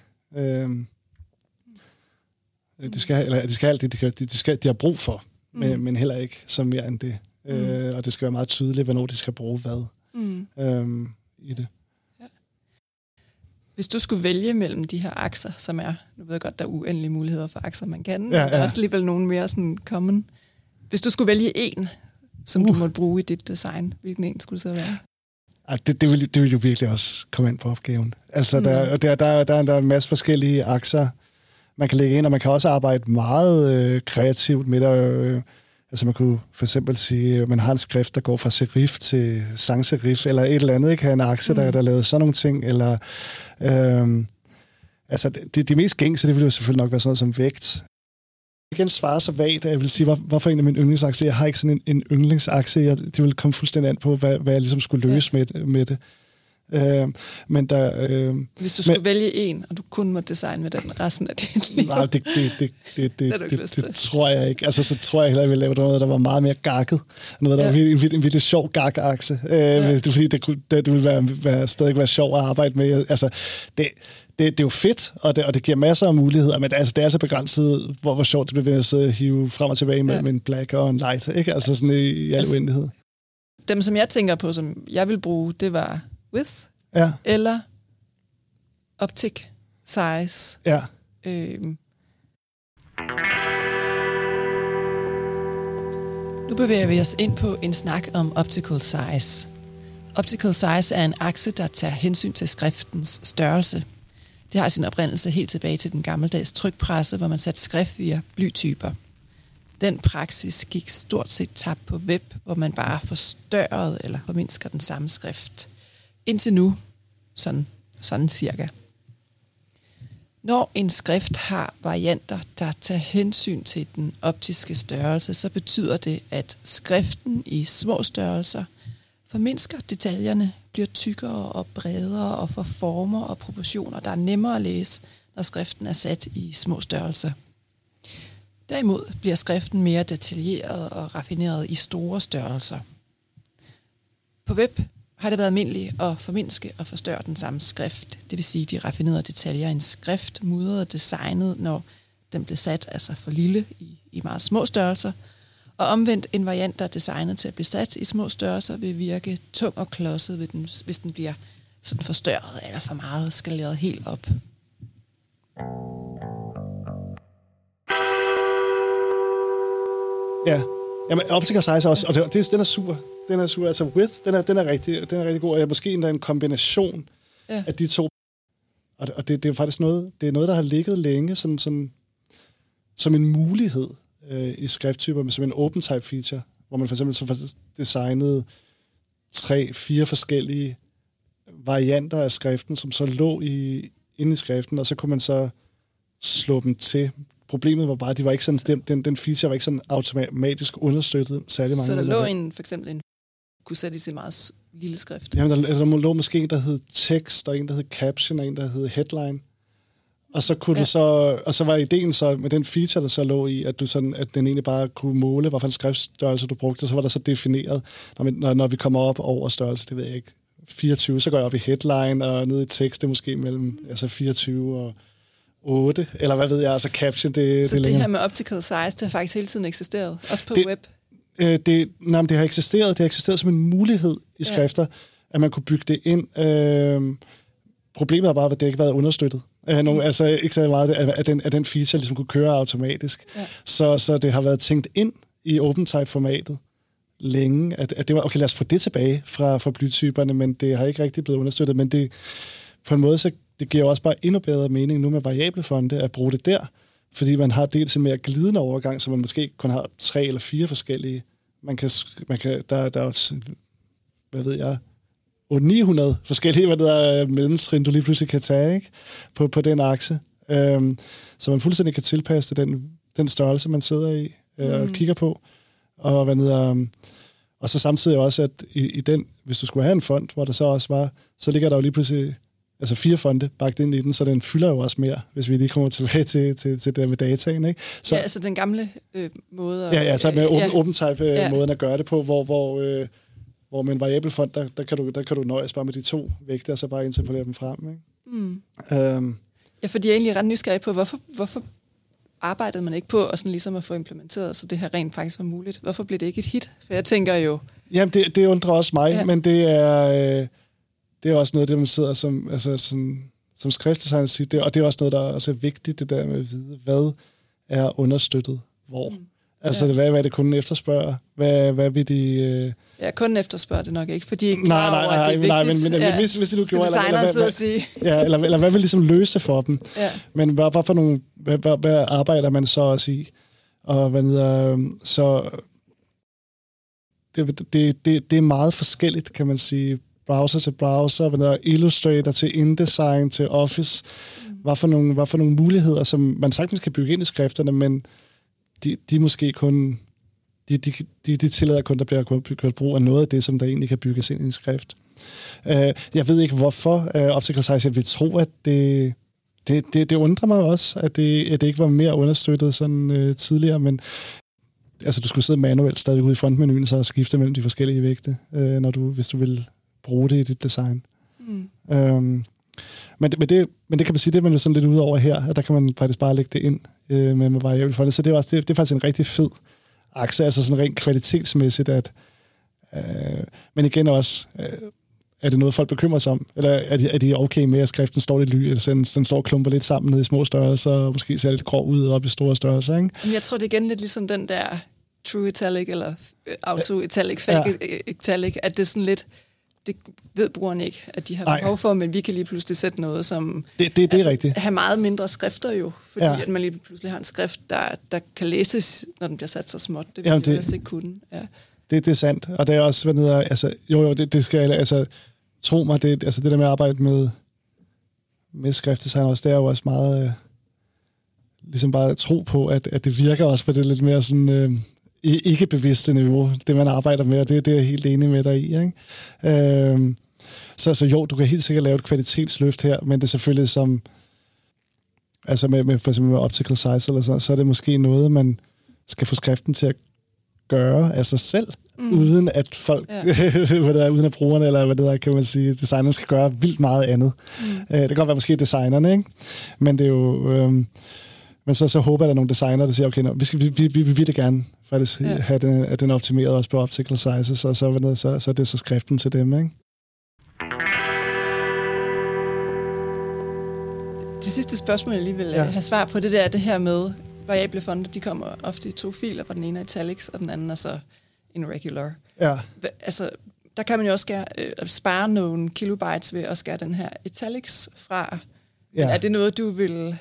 De har brug for, men heller ikke så mere end det. Og det skal være meget tydeligt, hvornår de skal bruge hvad i det. Ja. Hvis du skulle vælge mellem de her akser, som er, nu ved jeg godt, der er uendelige muligheder for akser, man kan, men der er også alligevel nogen mere sådan common. Hvis du skulle vælge en, som du måtte bruge i dit design, hvilken en skulle det så være? Det vil jo virkelig også komme ind på opgaven. Altså, der er en masse forskellige akser, man kan lægge ind, og man kan også arbejde meget kreativt med det. Altså, man kunne for eksempel sige, at man har en skrift, der går fra serif til sans-serif, eller et eller andet, ikke? Have en akse, der laver sådan nogle ting, eller... det mest gængse, det ville jo selvfølgelig nok være sådan noget som vægt. Igen svare så vagt, at jeg vil sige, hvorfor en af mine yndlingsakse? Jeg har ikke sådan en yndlingsakse. Det vil komme fuldstændig an på, hvad jeg ligesom skulle løse med det. Hvis du skulle vælge en, og du kun må designe med den resten af dit liv. Nej, det tror jeg ikke. Altså, så tror jeg heller, at jeg ville lave noget, der var meget mere gakket. Noget, der var en vildt sjov gak-akse. Fordi det ville stadig være sjov at arbejde med. Altså, det er jo fedt, og det giver masser af muligheder, men det er så begrænset, hvor sjovt det bliver ved at sidde og hive frem og tilbage med en black og en light, ikke? Altså sådan i al uendelighed. Dem, som jeg tænker på, som jeg vil bruge, det var width eller optik, size. Ja. Nu bevæger vi os ind på en snak om optical size. Optical size er en akse, der tager hensyn til skriftens størrelse. Det har sin oprindelse helt tilbage til den gammeldags trykpresse, hvor man satte skrift via blytyper. Den praksis gik stort set tabt på web, hvor man bare forstørrede eller formindsker den samme skrift. Indtil nu, sådan cirka. Når en skrift har varianter, der tager hensyn til den optiske størrelse, så betyder det, at skriften i små størrelser formindsker detaljerne, bliver tykkere og bredere og får former og proportioner, der er nemmere at læse, når skriften er sat i små størrelser. Derimod bliver skriften mere detaljeret og raffineret i store størrelser. På web har det været almindeligt at formindske og forstørre den samme skrift, det vil sige de raffinerede detaljer i en skrift, mudret og designet, når den blev sat altså for lille i meget små størrelser, og omvendt en variant, der er designet til at blive sat i små størrelser, vil virke tung og klodset, hvis den bliver sådan forstørret eller for meget skaleret helt op. Ja, jamen, optical size også, og den er super. Den er super, altså width, den er rigtig god, og jeg måske endda en kombination af de to. Og det er faktisk noget, der har ligget længe, sådan som en mulighed i skrifttyper, men som en open type feature, hvor man for eksempel så designede 3-4 forskellige varianter af skriften, som så lå inde i skriften, og så kunne man så slå dem til. Problemet var bare, at de var ikke sådan, den feature var ikke sådan automatisk understøttet særlig mange. Så der lå for eksempel en kunne sætte i sig meget lille skrift? Jamen, der lå måske en, der hed tekst, og en, der hed caption, og en, der hed headline. Og så kunne du så, og så var ideen så med den feature, der så lå i, at du sådan, at den egentlig bare kunne måle, hvilken skriftstørrelse du brugte, så var der så defineret, når vi kommer op over størrelse, det ved jeg ikke, 24, så går jeg op i headline, og ned i tekst, det er måske mellem altså 24 og 8, eller hvad ved jeg, altså caption, det Så det her med optical size, det har faktisk hele tiden eksisteret, også på web? Det har eksisteret som en mulighed i skrifter, at man kunne bygge det ind, Problemet er bare, at det ikke har været understøttet. Altså ikke så meget af den feature, ligesom kunne køre automatisk. Ja. Så det har været tænkt ind i OpenType-formatet længe, at det var, okay, lad os få det tilbage fra blytyperne, men det har ikke rigtig blevet understøttet. Men det, på en måde, så det giver også bare endnu bedre mening nu med variable fonde at bruge det der, fordi man har dels en mere glidende overgang, så man måske kun har 3 eller 4 forskellige. Man kan der er også, hvad ved jeg, 900 forskellige, hvad det er, mellemtrin, du lige pludselig kan tage, ikke? På den akse. Så man fuldstændig kan tilpasse den størrelse, man sidder i og kigger på. Og, og så samtidig også, at i den, hvis du skulle have en fond, hvor der så også var, så ligger der jo lige pludselig altså 4 fonde bagt ind i den, så den fylder jo også mere, hvis vi lige kommer tilbage til det der med dataen, ikke? Så, ja, altså den gamle måde. Ja, så med OpenType-måden at gøre det på, hvor med en variabel fond, der kan du nøjes bare med de 2 vægte, og så bare interpolere dem frem, ikke? Mm. Ja, fordi jeg er egentlig ret nysgerrig på, hvorfor arbejdede man ikke på og sådan ligesom at få implementeret, så det her rent faktisk var muligt? Hvorfor blev det ikke et hit? For jeg tænker jo... Jamen, det undrer også mig, ja. Men det er... Det er også noget, det man sidder som, altså sådan, som skriftdesigner siger, og det er også noget, der er også vigtigt, det der med at vide, hvad er understøttet hvor. Mm. Altså, hvad er det kunden efterspørger? Hvad vil de... Ja, kunden efterspørger det nok ikke, for de er ikke klar over, at det er vigtigt. Nej, men hvis de nu gjorde... Eller hvad vil ligesom løse for dem? Ja. Men hvad for nogle... Hvad arbejder man så også i? Og så... Det er meget forskelligt, kan man sige, browser til browser, der Illustrator til InDesign til Office. Hvad for nogle muligheder, som man sagtens kan bygge ind i skrifterne, men de måske kun... De tillader kun, der bliver kørt brug af noget af det, som der egentlig kan bygges ind i en skrift. Jeg ved ikke, hvorfor Optical Science vil tro, at det undrer mig også, at det ikke var mere understøttet sådan tidligere, men altså, du skulle sidde manuelt stadig ude i frontmenuen, så skifte mellem de forskellige vægte, hvis du vil bruge det i dit design. Mm. Men det kan man sige, det er man jo sådan lidt ud over her, at der kan man faktisk bare lægge det ind med variable fonde. Så det er, også, det er faktisk en rigtig fed akse, altså sådan rent kvalitetsmæssigt, at, men igen også, er det noget, folk bekymrer sig om? Eller er de okay med, at skriften står lidt ly, eller den står klumper lidt sammen nede i små størrelser, og måske ser lidt grov ud op i store størrelser, ikke? Jamen, jeg tror, det er igen lidt ligesom den der true italic, eller auto italic, fake italic, at det er sådan lidt... Det ved brugerne ikke, at de har behov for, men vi kan lige pludselig sætte noget, som... Det altså, er rigtigt. Have meget mindre skrifter jo, fordi at man lige pludselig har en skrift, der kan læses, når den bliver sat så småt. Det vil jeg altså ikke kunne. Ja. Det er sandt, og det er også... det skal jeg... Altså, tro mig, det der med at arbejde med skriftdesign også, det er jo også meget... ligesom bare tro på, at det virker også, for det er lidt mere sådan... ikke bevidste niveau, det man arbejder med, og det er jeg helt enig med dig i. Ikke? Så jo, du kan helt sikkert lave et kvalitetsløft her, men det er selvfølgelig som, altså med for eksempel med optical size eller sådan, så er det måske noget, man skal få skriften til at gøre af sig selv, uden at folk, uden at brugerne, eller hvad det er, kan man sige, designerne skal gøre vildt meget andet. Det kan godt være måske designerne, ikke? Men det er jo... Men så håber jeg, at der er nogle designer, der siger, okay, vi vil det gerne faktisk have den optimeret også på optical sizes, og så er det så skriften til dem, ikke? Det sidste spørgsmål, jeg lige vil have svar på, det er det her med variable fonde. De kommer ofte i 2 filer, hvor den ene er italics, og den anden er så en regular. Ja. Altså, der kan man jo også spare nogle kilobytes ved at skære den her italics fra. Ja. Er det noget, du vil...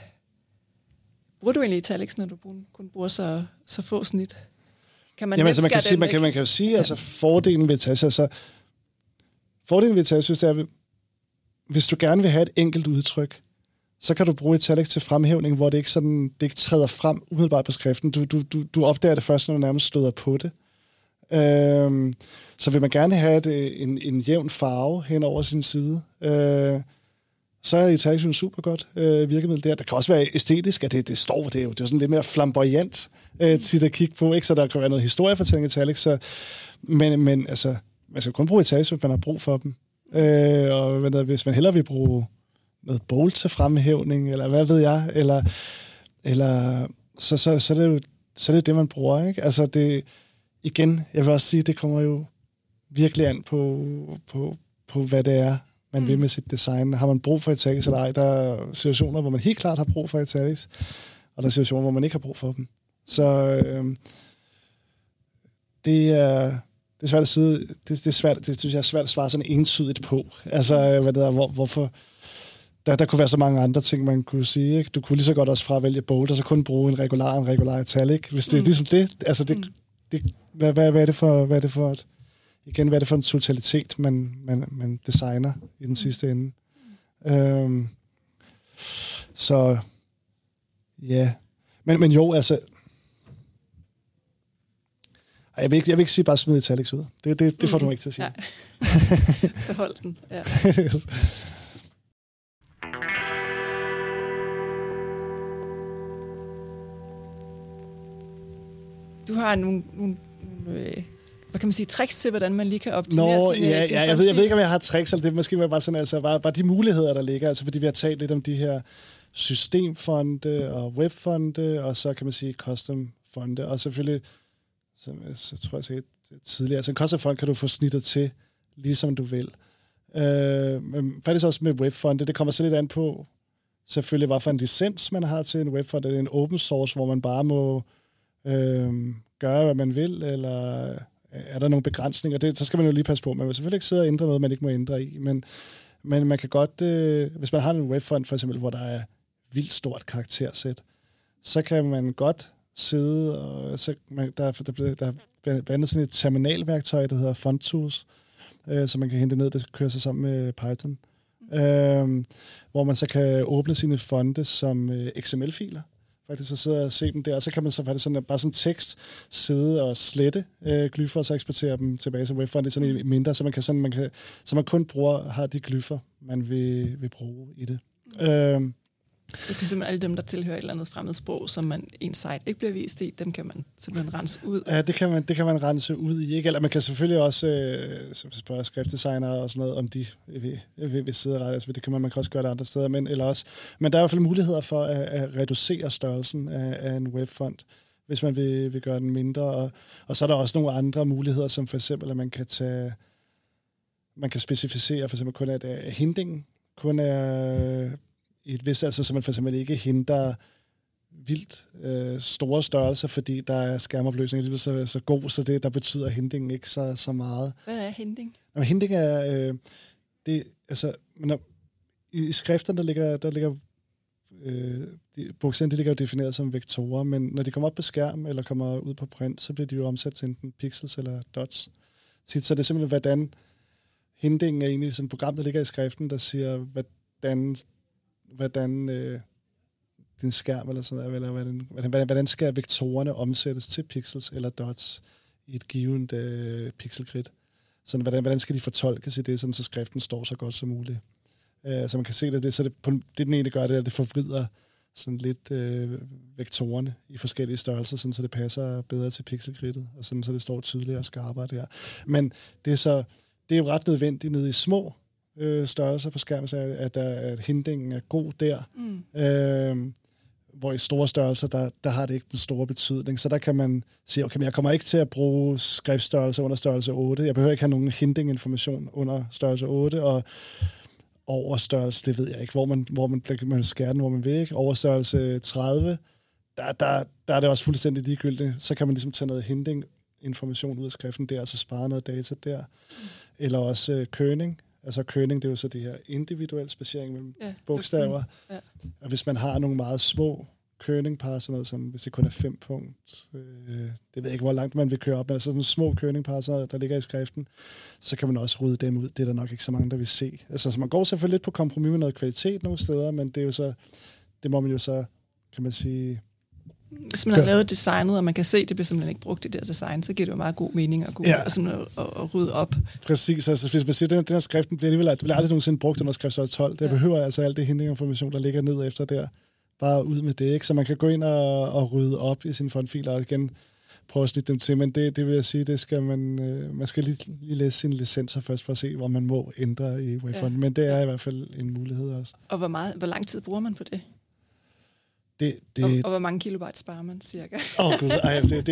Bruger du egentlig italics, når du kun bruger så få snit? Kan man man kan jo sige, altså fordelen ved Tasha, synes jeg, er, hvis du gerne vil have et enkelt udtryk, så kan du bruge italics til fremhævning, hvor det ikke træder frem umiddelbart på skriften. Du opdager det først, når du nærmest støder på det. Så vil man gerne have en jævn farve hen over sin side, så er italics jo super godt virkemiddel der. Der kan også være æstetisk, at det står, det er jo sådan lidt mere flamboyant tit at kigge på, ikke? Så der kan være noget historiefortælling italics, så men altså, man skal kun bruge italics, hvis man har brug for dem. Og hvis man hellere vil bruge noget bold til fremhævning, eller hvad ved jeg, eller så er det jo det, man bruger, ikke? Altså det, igen, jeg vil også sige, det kommer jo virkelig an på hvad det er, man vil med sit design. Har man brug for italiensk eller ej? Der er situationer, hvor man helt klart har brug for italiensk, og der er situationer, hvor man ikke har brug for dem. Så det er svært at sige. Det er svært, det synes jeg er svært at svare sådan entydigt på. Altså, hvad det er, hvorfor... Der kunne være så mange andre ting, man kunne sige. Ikke? Du kunne lige så godt også fravælge bold, og så kun bruge en regular italic. Hvis det er ligesom det, altså det hvad er det for en totalitet, man designer i den sidste ende? Så ja. Men jo, altså... Jeg vil ikke sige bare smid italics ud. Det får du ikke til at sige. Nej. Behold den, ja. Du har nogle hvad kan man sige, tricks til, hvordan man lige kan optimere sin... Jeg ved ikke, om jeg har tricks, eller det er måske bare sådan, altså bare de muligheder, der ligger, altså fordi vi har talt lidt om de her systemfonde og webfonde, og så kan man sige custom-fonde, og selvfølgelig, så tror jeg sagde tidligere, altså en custom-fond kan du få snittet til, ligesom du vil. Men faktisk også med webfonde, det kommer så lidt an på, selvfølgelig, hvad for en licens man har til en webfond, det er en open source, hvor man bare må gøre, hvad man vil, eller er der nogle begrænsninger? Så skal man jo lige passe på. Man vil selvfølgelig ikke sidde og ændre noget, man ikke må ændre i, men man kan godt... hvis man har en webfond, for eksempel, hvor der er vildt stort karaktersæt, så kan man godt sidde og... Der er blandt andet sådan et terminalværktøj, der hedder FontTools, som man kan hente ned, det kører sig sammen med Python, hvor man så kan åbne sine fonte som XML-filer. Faktisk så sidder jeg og ser dem der, og så kan man så faktisk sådan, bare som tekst sidde og slette glyfer, og så eksportere dem tilbage som webfond. Det er sådan mindre, så man kun bruger, har de glyfer, man vil bruge i det. Så kan simpelthen alle dem, der tilhører et eller andet fremmed sprog, som man en site ikke bliver vist i, dem kan man simpelthen rense ud. Ja, det kan man rense ud i, ikke? Eller man kan selvfølgelig også spørge skriftdesignere og sådan noget, om de vil sidde ret. Altså, det kan man kan også gøre det andre steder, men der er i hvert fald muligheder for at reducere størrelsen af en webfont, hvis man vil gøre den mindre. Og så er der også nogle andre muligheder, som for eksempel, at man kan specificere for eksempel kun, at hentingen kun er... så man for eksempel ikke henter vildt store størrelser, fordi der er skærmopløsningen så god, så det der betyder hentingen ikke så meget. Hvad er henting? Jamen, henting er i skrifterne der ligger bukserne, de ligger jo defineret som vektorer, men når de kommer op på skærm eller kommer ud på print, så bliver de jo omsat til enten pixels eller dots. Så det er simpelthen hvordan hentingen er egentlig sådan et program, der ligger i skriften, der siger hvordan din skærm eller sådan noget, eller hvordan skal vektorerne omsættes til pixels eller dots i et givent pixelgrid. Så hvordan skal de fortolkes i det, sådan, så skriften står så godt som muligt. Så man kan se det, så det den ene gør det, at det forvrider sådan lidt vektorerne i forskellige størrelser, sådan, så det passer bedre til pixelgriddet, og sådan, så det står tydeligere og skarpere der. Men det er jo ret nødvendigt nede i små størrelser på skærmen, så at hentingen er god der. Hvor i store størrelser, der har det ikke den store betydning. Så der kan man sige, okay, men jeg kommer ikke til at bruge skriftstørrelse under størrelse 8. Jeg behøver ikke have nogen hentinginformation under størrelse 8, og overstørrelse, det ved jeg ikke, hvor man skærer den, hvor man vil, ikke? Overstørrelse 30, der er det også fuldstændig ligegyldigt. Så kan man ligesom tage noget hentinginformation ud af skriften der, og så spare noget data der. Eller også køning. Altså køning, det er jo så det her individuelle spacering mellem bogstaver. Ja. Og hvis man har nogle meget små køningpar, sådan noget, som hvis det kun er 5 punkt, det ved jeg ikke, hvor langt man vil køre op, men altså sådan små køningpar, sådan noget, der ligger i skriften, så kan man også rydde dem ud. Det er der nok ikke så mange, der vil se. Altså så man går selvfølgelig lidt på kompromis med noget kvalitet nogle steder, men det er jo så, det må man jo så, kan man sige... Hvis man har lavet designet, og man kan se, at det bliver simpelthen ikke brugt i det design, så giver det jo meget god mening at gå ud og rydde op. Præcis. Altså, hvis man siger, at den her skriften bliver aldrig nogensinde brugt under skriftstørrelse 12. Det behøver altså alt det hentinginformation, der ligger ned efter der. Bare ud med det, ikke? Så man kan gå ind og rydde op i sine fontfiler og igen prøve at snitte dem til. Men det vil jeg sige, det skal man skal lige læse sine licenser først for at se, hvor man må ændre i webfonten. Men det er i hvert fald en mulighed også. Og hvor lang tid bruger man på det? Og hvor mange kilobyte sparer man, cirka? Åh, gud, ej, det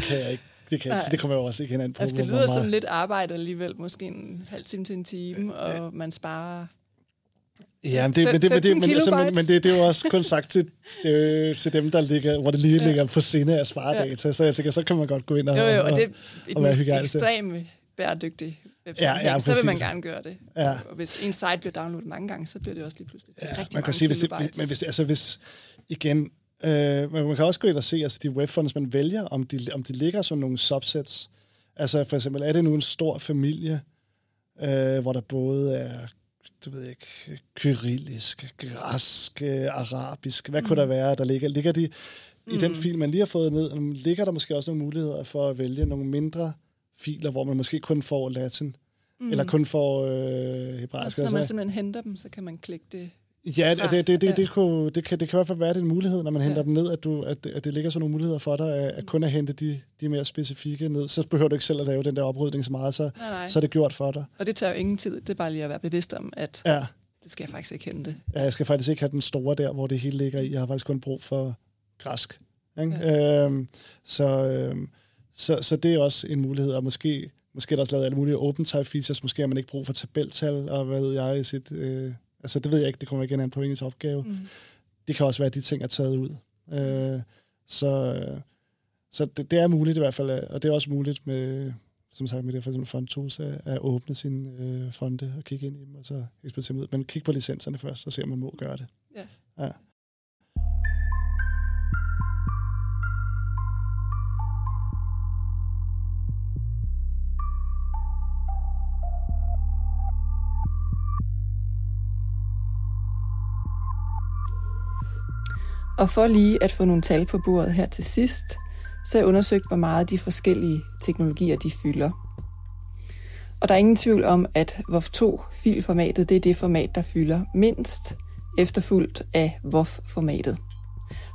kan jeg ikke det kan så det kommer jo også ikke hinanden på. Altså, det lyder som lidt arbejde alligevel, måske en halv time til en time, og man sparer... Ja, men det er jo også kun sagt til dem, der ligger, hvor det lige ligger på sinde af sparedata, så jeg tænker, så kan man godt gå ind og være hyggelig. Jo, det er ekstremt bæredygtig website. Ja, så vil man gerne gøre det. Ja. Og hvis en site bliver downloadet mange gange, så bliver det også lige pludselig til rigtig mange kilobytes. Men hvis igen... man kan også gå ind og se de webfonts, man vælger, om de ligger som nogle subsets. Altså for eksempel, er det nu en stor familie, hvor der både er, det ved jeg ikke, kyrillisk, græsk, arabisk, hvad kunne der være, der ligger? Ligger de i den fil, man lige har fået ned, ligger der måske også nogle muligheder for at vælge nogle mindre filer, hvor man måske kun får latin, eller kun får hebraisk? Når man simpelthen henter dem, så kan man klikke det. Ja, det kan i hvert fald være en mulighed, når man henter dem ned, at det ligger sådan nogle muligheder for dig, at kun at hente de mere specifikke ned. Så behøver du ikke selv at lave den der oprydning så meget, så er det gjort for dig. Og det tager jo ingen tid, det er bare lige at være bevidst om, at det skal jeg faktisk ikke hente. Ja, jeg skal faktisk ikke have den store der, hvor det hele ligger i. Jeg har faktisk kun brug for græsk. Ikke? Ja. Så det er også en mulighed, og måske er der også lavet alle mulige open type features, måske har man ikke brug for tabeltal, og hvad ved jeg i sit... Altså, det ved jeg ikke, det kommer igen an på engelsk opgave. Mm. Det kan også være, at de ting er taget ud. Så det er muligt i hvert fald, og det er også muligt med, som sagt, med det for eksempel fonttools, at åbne sine fonte og kigge ind i dem, og så eksportere dem ud. Men kig på licenserne først, og se, om man må gøre det. Yeah. Ja. Og for lige at få nogle tal på bordet her til sidst, så har jeg undersøgt, hvor meget de forskellige teknologier de fylder. Og der er ingen tvivl om, at WOFF2-filformatet det er det format, der fylder mindst, efterfulgt af WOFF-formatet.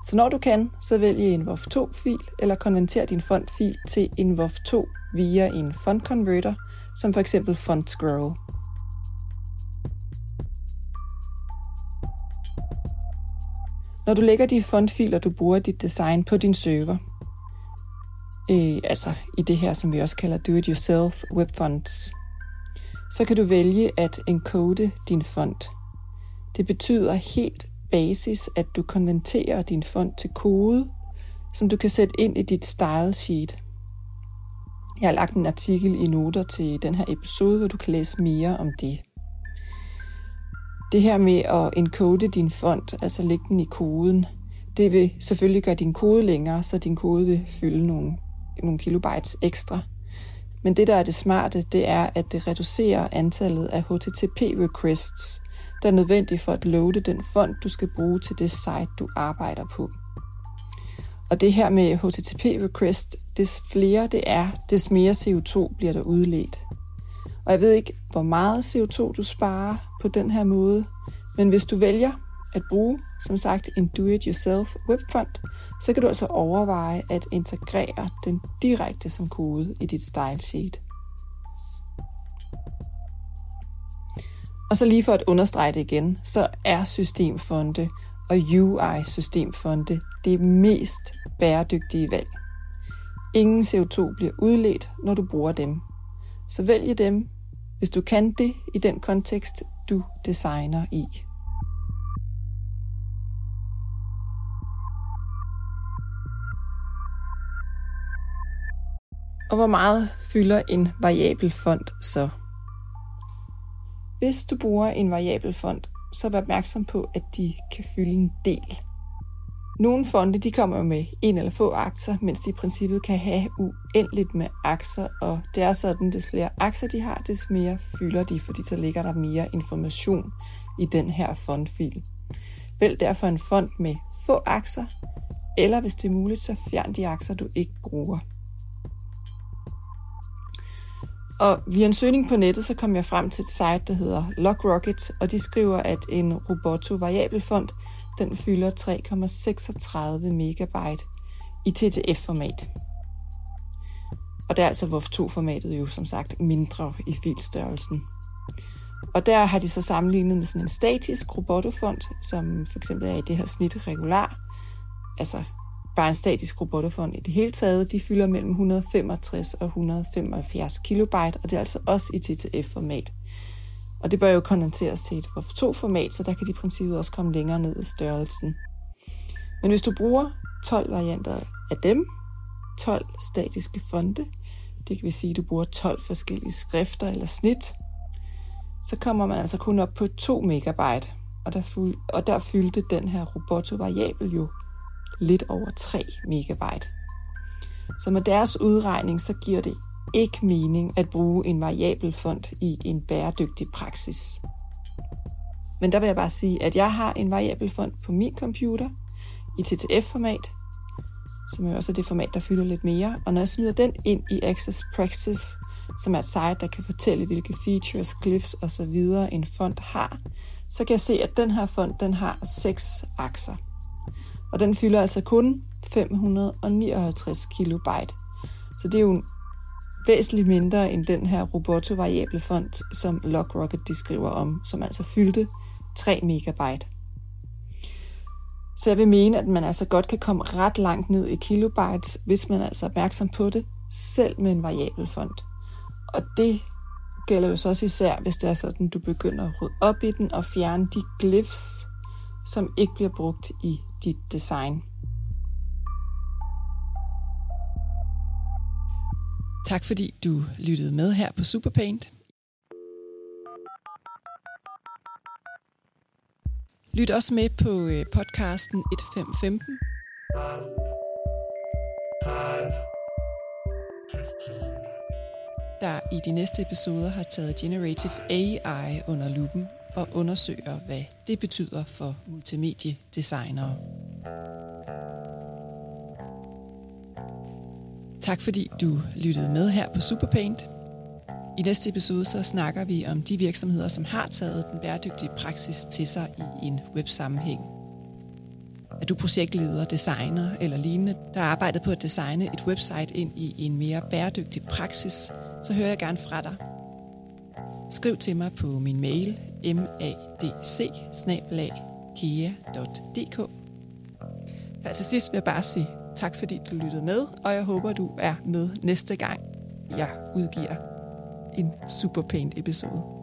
Så når du kan, så vælg en WOFF2-fil eller konverter din fontfil til en WOFF2 via en fontconverter, som f.eks. FontSquirrel. Når du lægger de fontfiler, du bruger dit design på din server, altså i det her, som vi også kalder do-it-yourself webfonts, så kan du vælge at encode din font. Det betyder helt basis, at du konverterer din font til kode, som du kan sætte ind i dit style sheet. Jeg har lagt en artikel i noter til den her episode, hvor du kan læse mere om det. Det her med at encode din font, altså lægge den i koden, det vil selvfølgelig gøre din kode længere, så din kode vil fylde nogle kilobytes ekstra. Men det, der er det smarte, det er, at det reducerer antallet af HTTP-requests, der er nødvendigt for at loade den font, du skal bruge til det site, du arbejder på. Og det her med HTTP-request, des flere det er, des mere CO2 bliver der udledt. Og jeg ved ikke, hvor meget CO2 du sparer på den her måde, men hvis du vælger at bruge, som sagt, en do-it-yourself webfont, så kan du altså overveje at integrere den direkte som kode i dit stylesheet. Og så lige for at understrege det igen, så er systemfonte og UI-systemfonte det mest bæredygtige valg. Ingen CO2 bliver udledt, når du bruger dem. Så vælg dem, hvis du kan det i den kontekst, du designer i. Og hvor meget fylder en variabel font så? Hvis du bruger en variabel font, så vær opmærksom på, at de kan fylde en del. Nogle fonte de kommer med en eller få akser, mens de i princippet kan have uendeligt med akser, og det er sådan, des flere akser de har, des mere fylder de, fordi så ligger der mere information i den her fontfil. Vælg derfor en font med få akser, eller hvis det er muligt, så fjern de akser, du ikke bruger. Og via en søgning på nettet, så kom jeg frem til et site, der hedder LogRocket, og de skriver, at en Roboto variabelfont den fylder 3,36 megabyte i TTF-format. Og det er altså WOFF2-formatet jo som sagt mindre i filstørrelsen. Og der har de så sammenlignet med sådan en statisk Roboto-font, som for eksempel er i det her snit regular, altså bare en statisk robotofont i det hele taget, de fylder mellem 165 og 175 kilobyte, og det er altså også i TTF-format. Og det bør jo kondenseres til et WOFF2-format, så der kan de i princippet også komme længere ned i størrelsen. Men hvis du bruger 12 varianter af dem, 12 statiske fonte, det vil sige, at du bruger 12 forskellige skrifter eller snit, så kommer man altså kun op på 2 megabyte, og der fyldte den her Roboto-variabel jo lidt over 3 megabyte. Så med deres udregning, så giver det ikke mening at bruge en variabel font i en bæredygtig praksis. Men der vil jeg bare sige, at jeg har en variabel font på min computer i TTF-format, som er også det format, der fylder lidt mere. Og når jeg smider den ind i Access Praxis, som er et site, der kan fortælle, hvilke features, glyphs osv. en font har, så kan jeg se, at den her font den har 6 akser. Og den fylder altså kun 559 kilobyte. Så det er jo væsentligt mindre end den her Roboto-variable font, som LogRocket skriver om, som altså fyldte 3 megabyte. Så jeg vil mene, at man altså godt kan komme ret langt ned i kilobytes, hvis man altså er opmærksom på det, selv med en variabel font. Og det gælder jo så også især, hvis det er sådan, du begynder at rydde op i den og fjerne de glyphs, som ikke bliver brugt i dit design. Tak fordi du lyttede med her på Superpaint. Lyt også med på podcasten 1515. Der i de næste episoder har taget Generative AI under lupen og undersøger, hvad det betyder for multimediedesignere. Tak fordi du lyttede med her på Superpaint. I næste episode så snakker vi om de virksomheder, som har taget den bæredygtige praksis til sig i en websammenhæng. Er du projektleder, designer eller lignende, der har arbejdet på at designe et website ind i en mere bæredygtig praksis, så hører jeg gerne fra dig. Skriv til mig på min mail madc@kea.dk. Her til sidst vil jeg bare sige tak, fordi du lyttede med, og jeg håber, du er med næste gang, jeg udgiver en Superpaint-episode.